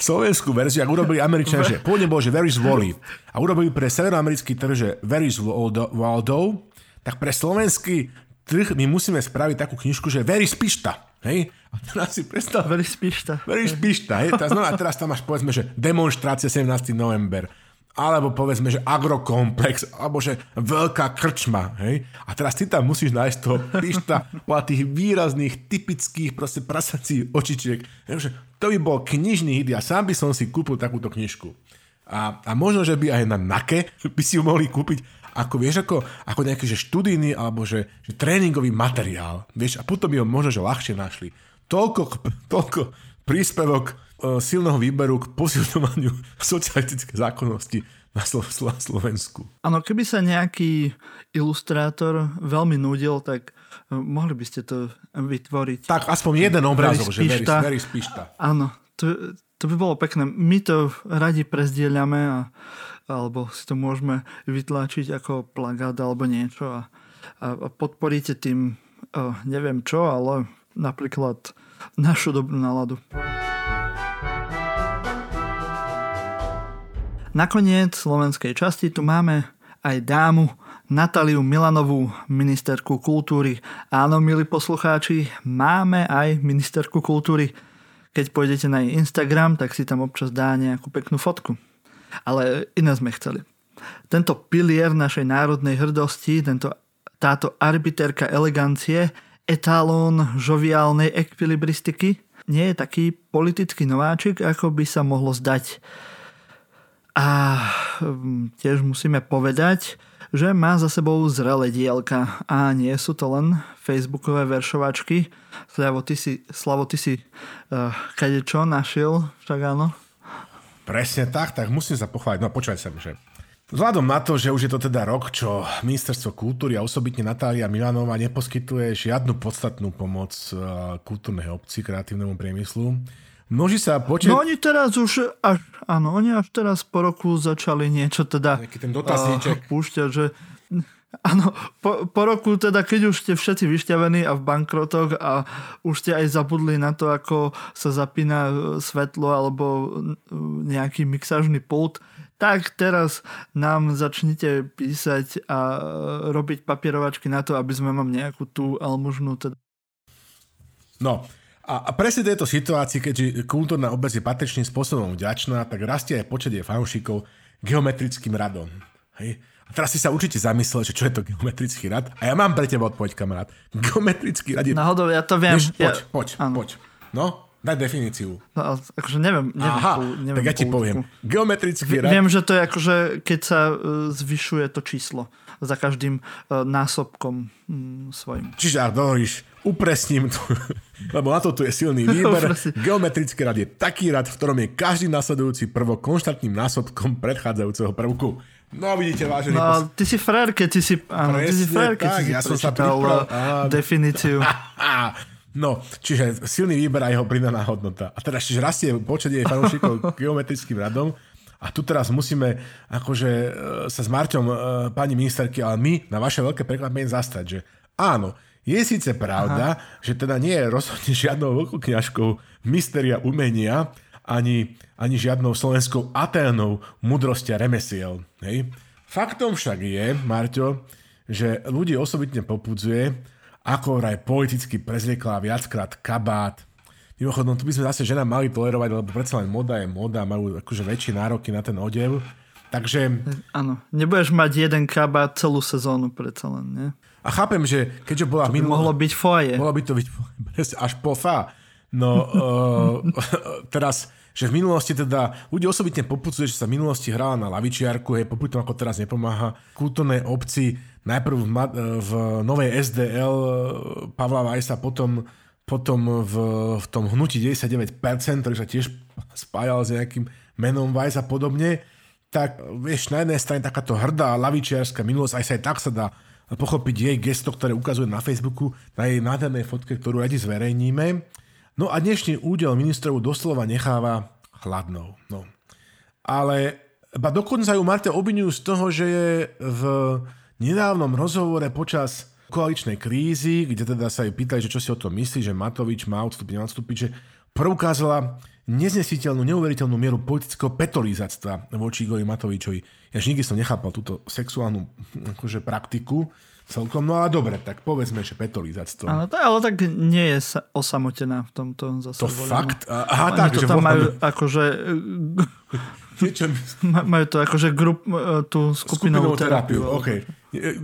Slovenskú verziu, ak urobili Američania, že pôvodne bolo, že Where's Wally, a urobili pre severoamerický trh, že Where's Waldo, tak pre slovenský trh my musíme spraviť takú knižku, že Where's Pišta. Hej? A teraz si predstav... Where's Pišta. Where's Pišta. Hej? No a teraz tam máš, povedzme, že demonštrácia 17. november. Alebo povedzme, že agrokomplex, alebo že veľká krčma, hej? A teraz ty tam musíš nájsť toho Pišta a tých výrazných, typických proste prasacích očičiek. Hej, to by bol knižný hit, ja sám by som si kúpil takúto knižku. A možno, že by aj na NAKE by si ju mohli kúpiť ako, vieš, ako nejaký že študijný alebo že tréningový materiál, vieš? A potom by ho možno, že ľahšie našli. Toľko príspevok silného výberu k posilňovaniu socialistické zákonnosti na Slovensku. Áno, keby sa nejaký ilustrátor veľmi nudil, tak mohli by ste to vytvoriť. Tak aspoň jeden obrázok, že verí z Pišta. Áno, to by bolo pekné. My to radi prezdieľame alebo si to môžeme vytlačiť ako plagát alebo niečo a podporíte tým neviem čo, ale napríklad našu dobrú náladu. Nakoniec slovenskej časti tu máme aj dámu Natáliu Milanovú, ministerku kultúry. Áno, milí poslucháči, máme aj ministerku kultúry. Keď pôjdete na jej Instagram, tak si tam občas dá nejakú peknú fotku. Ale iné sme chceli. Tento pilier našej národnej hrdosti, táto arbiterka elegancie, etálon žoviálnej ekvilibristiky, nie je taký politický nováčik, ako by sa mohlo zdať. A tiež musíme povedať, že má za sebou zrelé dielka a nie sú to len facebookové veršovačky. Slavo, ty si kadečo našiel, však áno? Presne tak musím sa pochváliť. No počúvaj sa, že vzhľadom na to, že už je to teda rok, čo Ministerstvo kultúry a osobitne Natália Milanová neposkytuje žiadnu podstatnú pomoc kultúrnej obci, kreatívnemu priemyslu, množí sa počet... No oni teraz už až... Áno, oni až teraz po roku začali niečo teda púšťať, že Áno, po roku teda, keď už ste všetci vyšťavení a v bankrotoch a už ste aj zabudli na to, ako sa zapína svetlo alebo nejaký mixážny pult, tak teraz nám začnite písať a robiť papierovačky na to, aby sme vám nejakú tú almužnú teda... No, a presne tejto situácii, keďže kultúrna obec je patričným spôsobom vďačná, tak rastie aj počet jej fanúšikov geometrickým radom. Hej? A teraz si sa určite zamyslel, že čo je to geometrický rad. A ja mám pre teba odpoveď, kamarát. Geometrický rad je... Náhodou, ja to viem. Poď. No, daj definíciu. No, akože neviem. Aha, tak ja ti poviem. Geometrický rad... Viem, že to je akože, keď sa zvyšuje to číslo za každým násobkom svojim. Čiže, ak dohoríš, upresním to, lebo na to tu je silný výber. Geometrický rad je taký rad, v ktorom je každý nasledujúci prvok konštantným násobkom predchádzajúceho prvku. No vidíte, vážený... No, ty si frajer, keď si... Áno, ty si frajer, keď si prečítal definíciu. No, čiže silný výber a jeho pridaná hodnota. A teraz, čiže rastie počet jej fanúšikov geometrickým radom. A tu teraz musíme akože sa s Marťom, pani ministerky, ale my na vaše veľké prekvapenie zastať, že áno, je síce pravda, že teda nie je rozhodne žiadnou veľkokňažkou mysteria umenia, ani žiadnou slovenskou Aténou múdrosťa remesiel. Hej. Faktom však je, Marťo, že ľudí osobitne popudzuje, ako vraj politicky prezriekla viackrát kabát. Mimochodom, tu by sme zase žena mali tolerovať, lebo predsa len moda je moda, majú akože väčšie nároky na ten odev. Takže... Áno, nebudeš mať jeden kabát celú sezónu predsa len, nie? A chápem, že keďže bola... To by mohlo byť foaje. Mohlo by to byť až po fa. No, teraz, že v minulosti teda, ľudia osobitne popudzuje, že sa v minulosti hrala na lavičiarku, hej, popri tom, ako teraz nepomáha kultúrnej obci, najprv v novej SDL Pavla Vajsa, potom v tom hnutí 99%, ktorý sa tiež spájal s nejakým menom Vajs a podobne, tak vieš, na jednej strane takáto hrdá lavičiarska minulosť, aj tak sa dá pochopiť jej gesto, ktoré ukazuje na Facebooku, na jej nádhernej fotke, ktorú radi zverejníme. No a dnešný údel ministrov doslova necháva chladnou. No. Ale dokonca ju Marta obviňujú z toho, že je v nedávnom rozhovore počas koaličnej krízy, kde teda sa jej pýtali, že čo si o tom myslí, že Matovič má odstúpiť, neodstúpiť, že preukázala neznesiteľnú, neuveriteľnú mieru politického petolízactva voči Igorovi Matovičovi. Ja nikdy som nechápal túto sexuálnu akože, praktiku, celkom, no ale dobre, tak povedzme, že petolízactvo. Áno, ale tak nie je osamotená v tomto zase. To voľa. Fakt? Aha, tak, že tam majú akože... majú to akože tú skupinovú terapiu. Okay.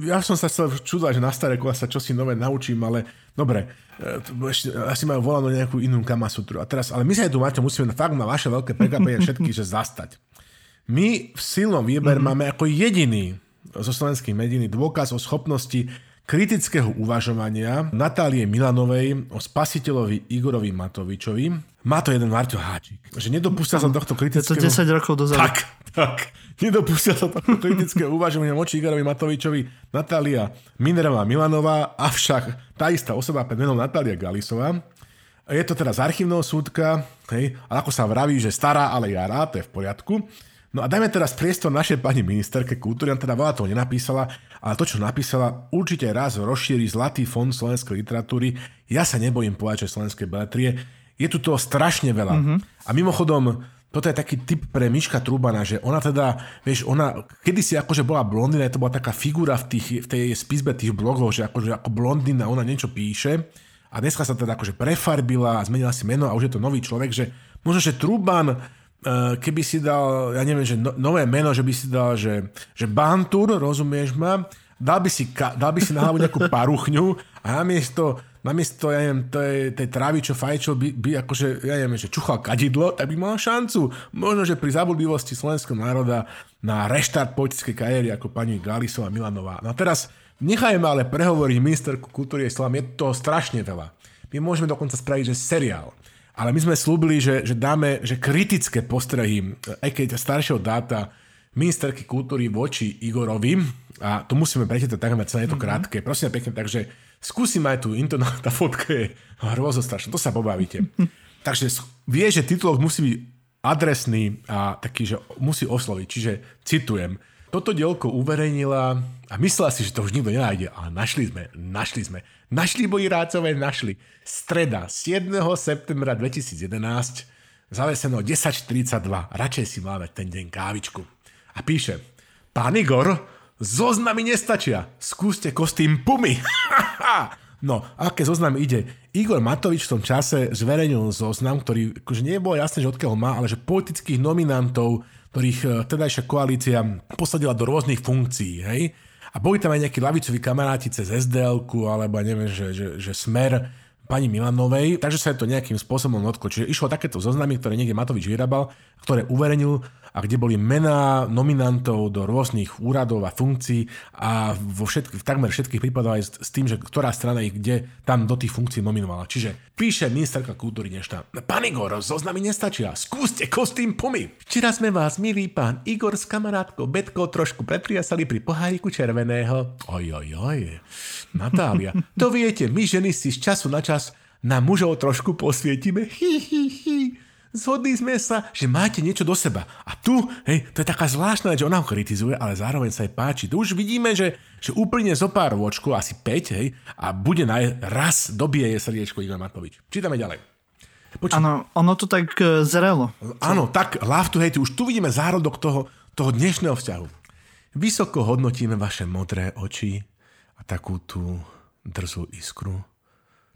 Ja som sa chcel čudovať, že na staré kola sa čosi nové naučím, ale dobre, asi majú voľanú nejakú inú kamasutru. A teraz, ale my sa aj tu, Marťo, musíme fakt na vaše veľké prekvapenie všetky, že zastať. My v silnom výber máme ako jediný zo slovenských médií dôkaz o schopnosti kritického uvažovania Natálie Milanovej o spasiteľovi Igorovi Matovičovi. Má to jeden Marťo háčik, že nedopustil sa tohto kritického... Je to 10 rokov dozadu. Tak. Nedopustil sa tohto kritického uvažovania voči Igorovi Matovičovi Natália Minerová Milanová, avšak tá istá osoba pod menom Natália Galisová. Je to teda z archívneho súdka, hej, ale ako sa vraví, že stará, ale jará, to je v poriadku. No a dajme teraz priestor našej pani ministerke kultúry, ona teda veľa toho nenapísala, ale to, čo napísala, určite raz rozšíri zlatý fond slovenskej literatúry. Ja sa nebojím povedať, že slovenskej beletrie. Je tu toho strašne veľa. Mm-hmm. A mimochodom, toto je taký tip pre Miška Trubana, že ona teda, vieš, ona kedysi akože bola blondina, to bola taká figura v tej spisbe tých blogov, že akože ako blondina ona niečo píše a dneska sa teda akože prefarbila a zmenila si meno a už je to nový človek, že možno, že Truban keby si dal, ja neviem, že nové meno, že by si dal, že Bantur, rozumieš ma, dal by si na hlavu nejakú paruchňu a namiesto ja neviem, tej trávy, čo fajčil, by akože, ja neviem, že čuchal kadidlo, tak by mal šancu. Možno, že pri zabudlivosti slovenského národa na reštart politickej kariéry ako pani Galisová Milanová. No teraz nechajme ale prehovoriť ministerku kultúry, je toho strašne veľa. My môžeme dokonca spraviť, že seriál. Ale my sme slúbili, že dáme že kritické postrehy, aj keď staršieho dáta ministerky kultúry voči Igorovi. A to musíme prečítať takmer celé to krátke. Prosím pekne, takže skúsim aj tú intonáciu, tá fotka je hrozostrašná, to sa pobavíte. Takže vie, že titulok musí byť adresný a taký, že musí osloviť. Čiže citujem. Toto dielko uverejnila a myslela si, že to už nikto nenájde. A našli sme. Našli bojirácové, našli. Streda 7. septembra 2011, zaveseno 10:42. Radšej si máme ten deň kávičku. A píše, pán Igor, zoznamy nestačia. Skúste kostým Pumy. No, aké zoznam ide? Igor Matovič v tom čase zverejnil zoznam, ktorý akože nebolo jasné, že odkiaľ má, ale že politických nominantov, ktorých tedajšia koalícia posadila do rôznych funkcií, hej? A boli tam aj nejakí ľavicoví kamaráti cez SDL-ku, alebo neviem, že Smer pani Milanovej, takže sa je to nejakým spôsobom odklo. Čiže išlo takéto zoznamy, ktoré niekde Matovič vyrábal, ktoré uverejnil a kde boli mená nominantov do rôznych úradov a funkcií a takmer všetkých prípadoch aj s tým, že ktorá strana ich kde tam do tých funkcií nominovala. Čiže píše ministerka kultúry dnešná. Pán Igor, zoznamy nestačia, skúste kostým Pumy. Včera sme vás, milý pán Igor s kamarátkou Betkou trošku pretriasali pri poháriku červeného. Oj, Natália, to viete, my ženy si z času na čas na mužov trošku posvietime. Zhodli sme sa, že máte niečo do seba. A tu, hej, to je taká zvláštna, že ona ho kritizuje, ale zároveň sa jej páči. Tu už vidíme, že úplne zo pár vočkov, asi 5, hej, a bude raz dobije jej srdiečko Igor Matovič. Čítame ďalej. Áno, ono to tak zrelo. Áno, tak love to hate, už tu vidíme zárodok toho dnešného vzťahu. Vysoko hodnotíme vaše modré oči a takú tú drzú iskru,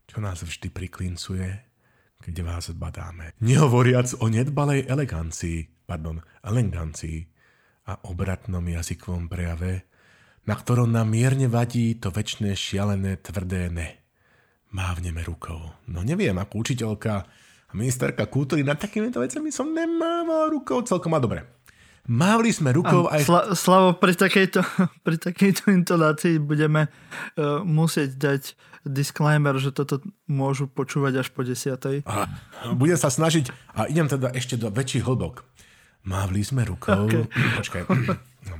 čo nás vždy priklincuje, keď vás badáme. Nehovoriac o nedbalej elegancii a obratnom jazykovom prejave, na ktorom nám mierne vadí to väčšie šialené tvrdé ne. Mávneme rukou. No neviem, ako učiteľka a ministerka kultúry nad takýmito vecami som nemával rukou celkom a dobre. Mávli sme rukou aj... Slavo, pri takejto intonácii budeme musieť dať disclaimer, že toto môžu počúvať až po 10:00. Budem sa snažiť a idem teda ešte do väčších hĺbok. Mávli sme rukou... Okay. Počkaj. No.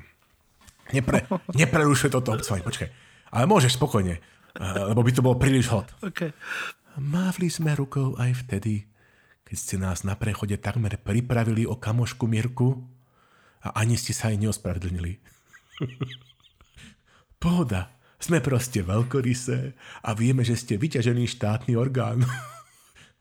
Neprerušuje toto obcovanie. Počkaj. Ale môžeš spokojne, lebo by to bolo príliš hot. Okay. Mávli sme rukou aj vtedy, keď ste nás na prechode takmer pripravili o kamošku Mirku, a ani ste sa aj neospravedlnili. Pohoda. Sme proste veľkorysé a vieme, že ste vyťažený štátny orgán.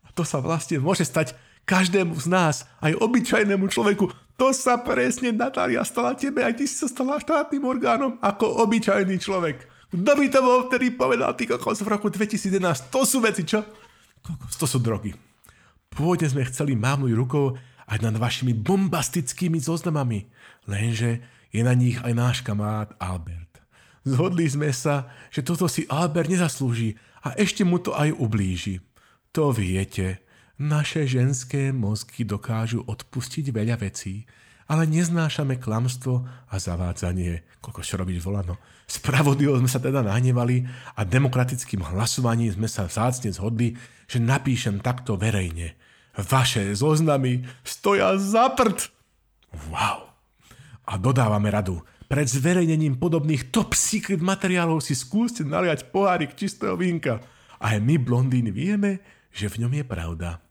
A to sa vlastne môže stať každému z nás, aj obyčajnému človeku. To sa presne, Natália, stala tebe, aj ty si sa stala štátnym orgánom ako obyčajný človek. Kto by to bol vtedy povedal, ty kokos, v roku 2011? To sú veci, čo? Kokos, to sú drogy. Pôvodne sme chceli mávnuť rukou aj nad vašimi bombastickými zoznamami. Lenže je na nich aj náš kamarát Albert. Zhodli sme sa, že toto si Albert nezaslúži a ešte mu to aj ublíži. To viete, naše ženské mozgy dokážu odpustiť veľa vecí, ale neznášame klamstvo a zavádzanie. Koľko čo robiť volano. Spravodlivo sme sa teda nahnevali a demokratickým hlasovaním sme sa vzácne zhodli, že napíšem takto verejne. Vaše zoznamy stoja za prd. Wow. A dodávame radu. Pred zverejnením podobných top secret materiálov si skúste naliať pohárik čistého vínka. Aj my, blondíny, vieme, že v ňom je pravda.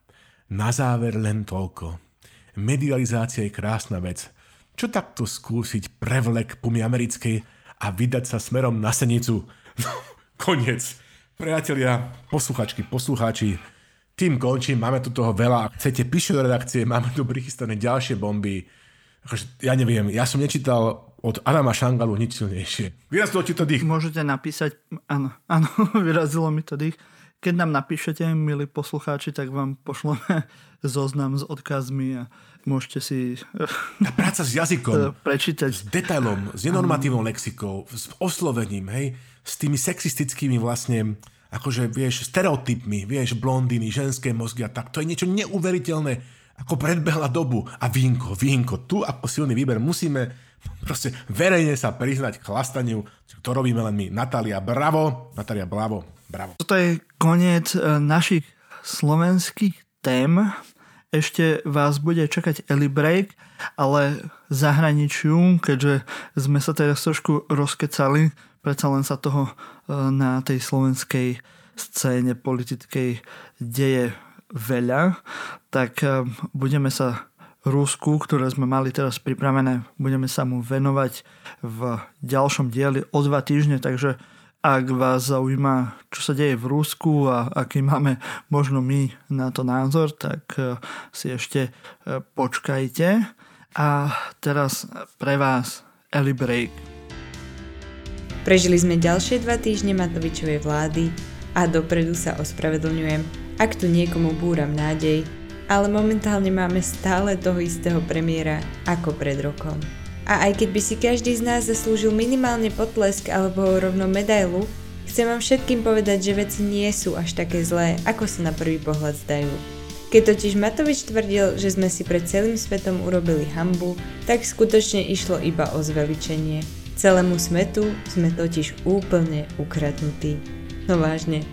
Na záver len toľko. Medializácia je krásna vec. Čo takto skúsiť prevlek Pumy americkej a vydať sa smerom na Senicu? No, koniec. Priatelia, posluchačky, poslucháči, tým končím, máme tu toho veľa. Ak chcete, píšte do redakcie, máme tu prichystané ďalšie bomby. Ja neviem, ja som nečítal od Adama Šangalu nič silnejšie. Vyrazilo ti to dých. Môžete napísať, áno, vyrazilo mi to dých. Keď nám napíšete, milí poslucháči, tak vám pošleme zoznam s odkazmi a môžete si... Tá práca s jazykom, prečítať. S detailom, s nenormatívnou lexikou, s oslovením, hej, s tými sexistickými vlastne... akože, vieš, stereotypmi, vieš, blondiny, ženské mozgy a tak. To je niečo neuveriteľné, ako predbehla dobu. A vínko, tu ako silný výber musíme proste verejne sa priznať k chlastaniu, to robíme len my. Natália, bravo. Toto je koniec našich slovenských tém. Ešte vás bude čakať Eli Break, ale zahraničiu, keďže sme sa teraz trošku rozkecali, predsa len sa toho na tej slovenskej scéne politickej deje veľa, tak budeme sa Rusku, ktoré sme mali teraz pripravené. Budeme sa mu venovať v ďalšom dieli o 2 týždne, takže ak vás zaujíma, čo sa deje v Rusku a aký máme možno my na to názor, tak si ešte počkajte. A teraz pre vás Eli Break. Prežili sme ďalšie 2 týždne Matovičovej vlády a dopredu sa ospravedlňujem, ak tu niekomu búram nádej, ale momentálne máme stále toho istého premiéra ako pred rokom. A aj keď by si každý z nás zaslúžil minimálne potlesk alebo rovno medailu, chcem vám všetkým povedať, že veci nie sú až také zlé, ako sa na prvý pohľad zdajú. Keď totiž Matovič tvrdil, že sme si pred celým svetom urobili hanbu, tak skutočne išlo iba o zveličenie. Celému svetu sme totiž úplne ukradnutí. No vážne.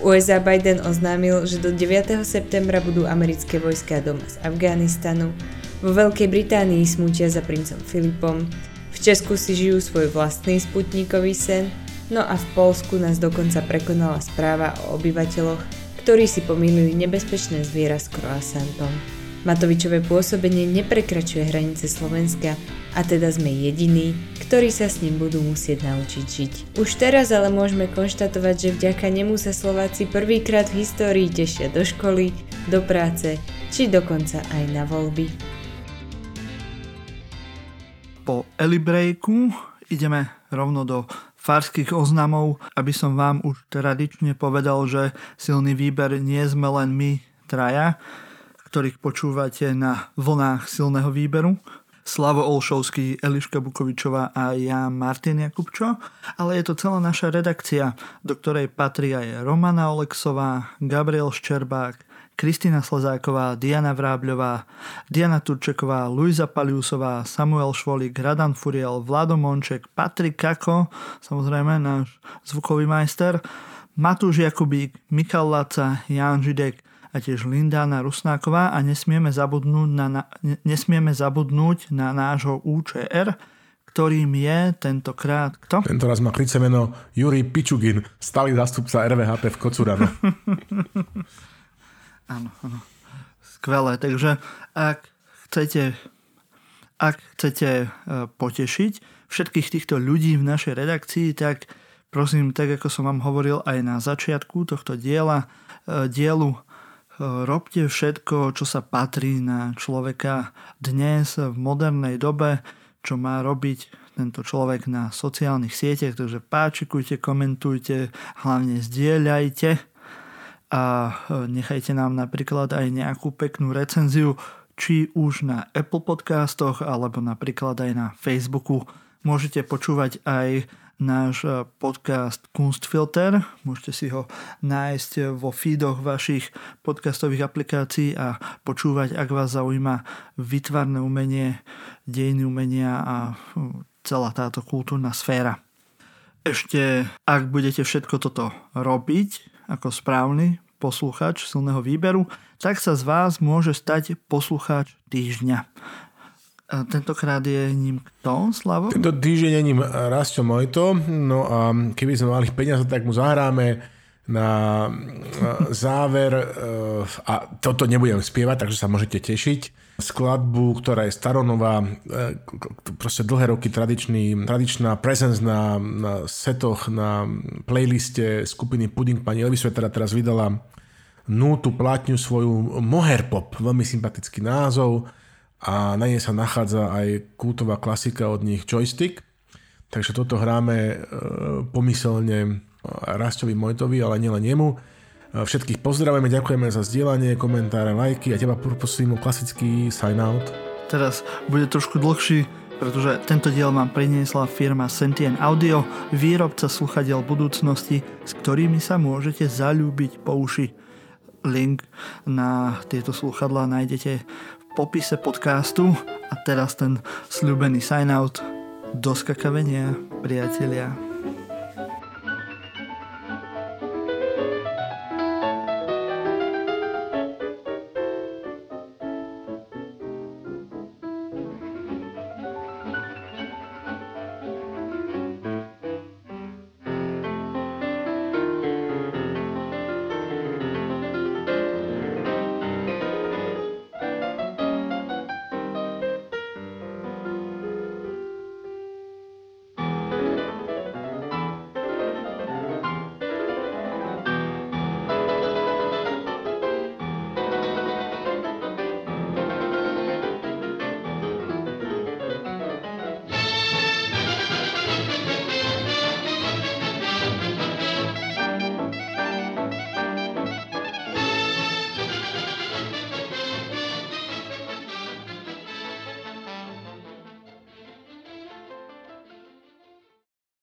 V USA Biden oznámil, že do 9. septembra budú americké vojská doma z Afganistanu. Vo Veľkej Británii smútia za princom Filipom, v Česku si žijú svoj vlastný sputnikový sen, no a v Poľsku nás dokonca prekonala správa o obyvateľoch, ktorí si pomýlili nebezpečné zviera s croissantom. Matovičové pôsobenie neprekračuje hranice Slovenska a teda sme jediní, ktorí sa s ním budú musieť naučiť žiť. Už teraz ale môžeme konštatovať, že vďaka nemu sa Slováci prvýkrát v histórii tešia do školy, do práce či dokonca aj na voľby. Po Elibrejku ideme rovno do farských oznamov, aby som vám už tradične povedal, že silný výber nie sme len my traja, ktorých počúvate na vlnách silného výberu. Slavo Olšovský, Eliška Bukovičová a ja, Martin Jakubčo, ale je to celá naša redakcia, do ktorej patrí aj Romana Oleksová, Gabriel Ščerbák, Kristína Slezáková, Diana Vrábľová, Diana Turčeková, Luisa Paliusová, Samuel Švolík, Radan Furiel, Vlado Monček, Patrik Kako, samozrejme náš zvukový majster, Matúš Jakubík, Michal Laca, Ján Židek a tiež Lindána Rusnáková a nesmieme zabudnúť na nášho UČR, ktorým je tentokrát kto? Tentoraz má klice meno Jurij Pičugin, stály zástupca RVHP v Kocurane. Áno. Skvelé. Takže ak chcete potešiť všetkých týchto ľudí v našej redakcii, tak prosím, tak ako som vám hovoril aj na začiatku tohto dielu, robte všetko, čo sa patrí na človeka dnes v modernej dobe, čo má robiť tento človek na sociálnych sieťach. Takže páčikujte, komentujte, hlavne zdieľajte. A nechajte nám napríklad aj nejakú peknú recenziu, či už na Apple podcastoch, alebo napríklad aj na Facebooku. Môžete počúvať aj náš podcast Kunstfilter, môžete si ho nájsť vo feedoch vašich podcastových aplikácií a počúvať, ak vás zaujíma výtvarné umenie, dejiny umenia a celá táto kultúrna sféra. Ešte, ak budete všetko toto robiť, ako správny poslucháč silného výberu, tak sa z vás môže stať poslucháč týždňa. A tentokrát je ním kto, Slavo? Tento týždeň je ním Rasto Mojto, no a keby sme mali peniaze, tak mu zahráme na záver, a toto nebudem spievať, takže sa môžete tešiť, skladbu, ktorá je staronová, proste dlhé roky tradičná presence na setoch, na playliste skupiny Pudding. Pani Elvisvetera teraz vydala nútu plátňu svoju Moher Pop, veľmi sympatický názov, a na nej sa nachádza aj kultová klasika od nich Joystick. Takže toto hráme pomyselne Rastovi Mojtovi, ale nielen jemu. Všetkých pozdravujeme, ďakujeme za zdieľanie, komentáre, lajky a teba prosím o klasický sign out. Teraz bude trošku dlhší, pretože tento diel vám priniesla firma Sentient Audio, výrobca sluchadiel budúcnosti, s ktorými sa môžete zaľúbiť po uši. Link na tieto sluchadlá nájdete v popise podcastu. A teraz ten sľúbený sign out. Do skakavenia, priatelia.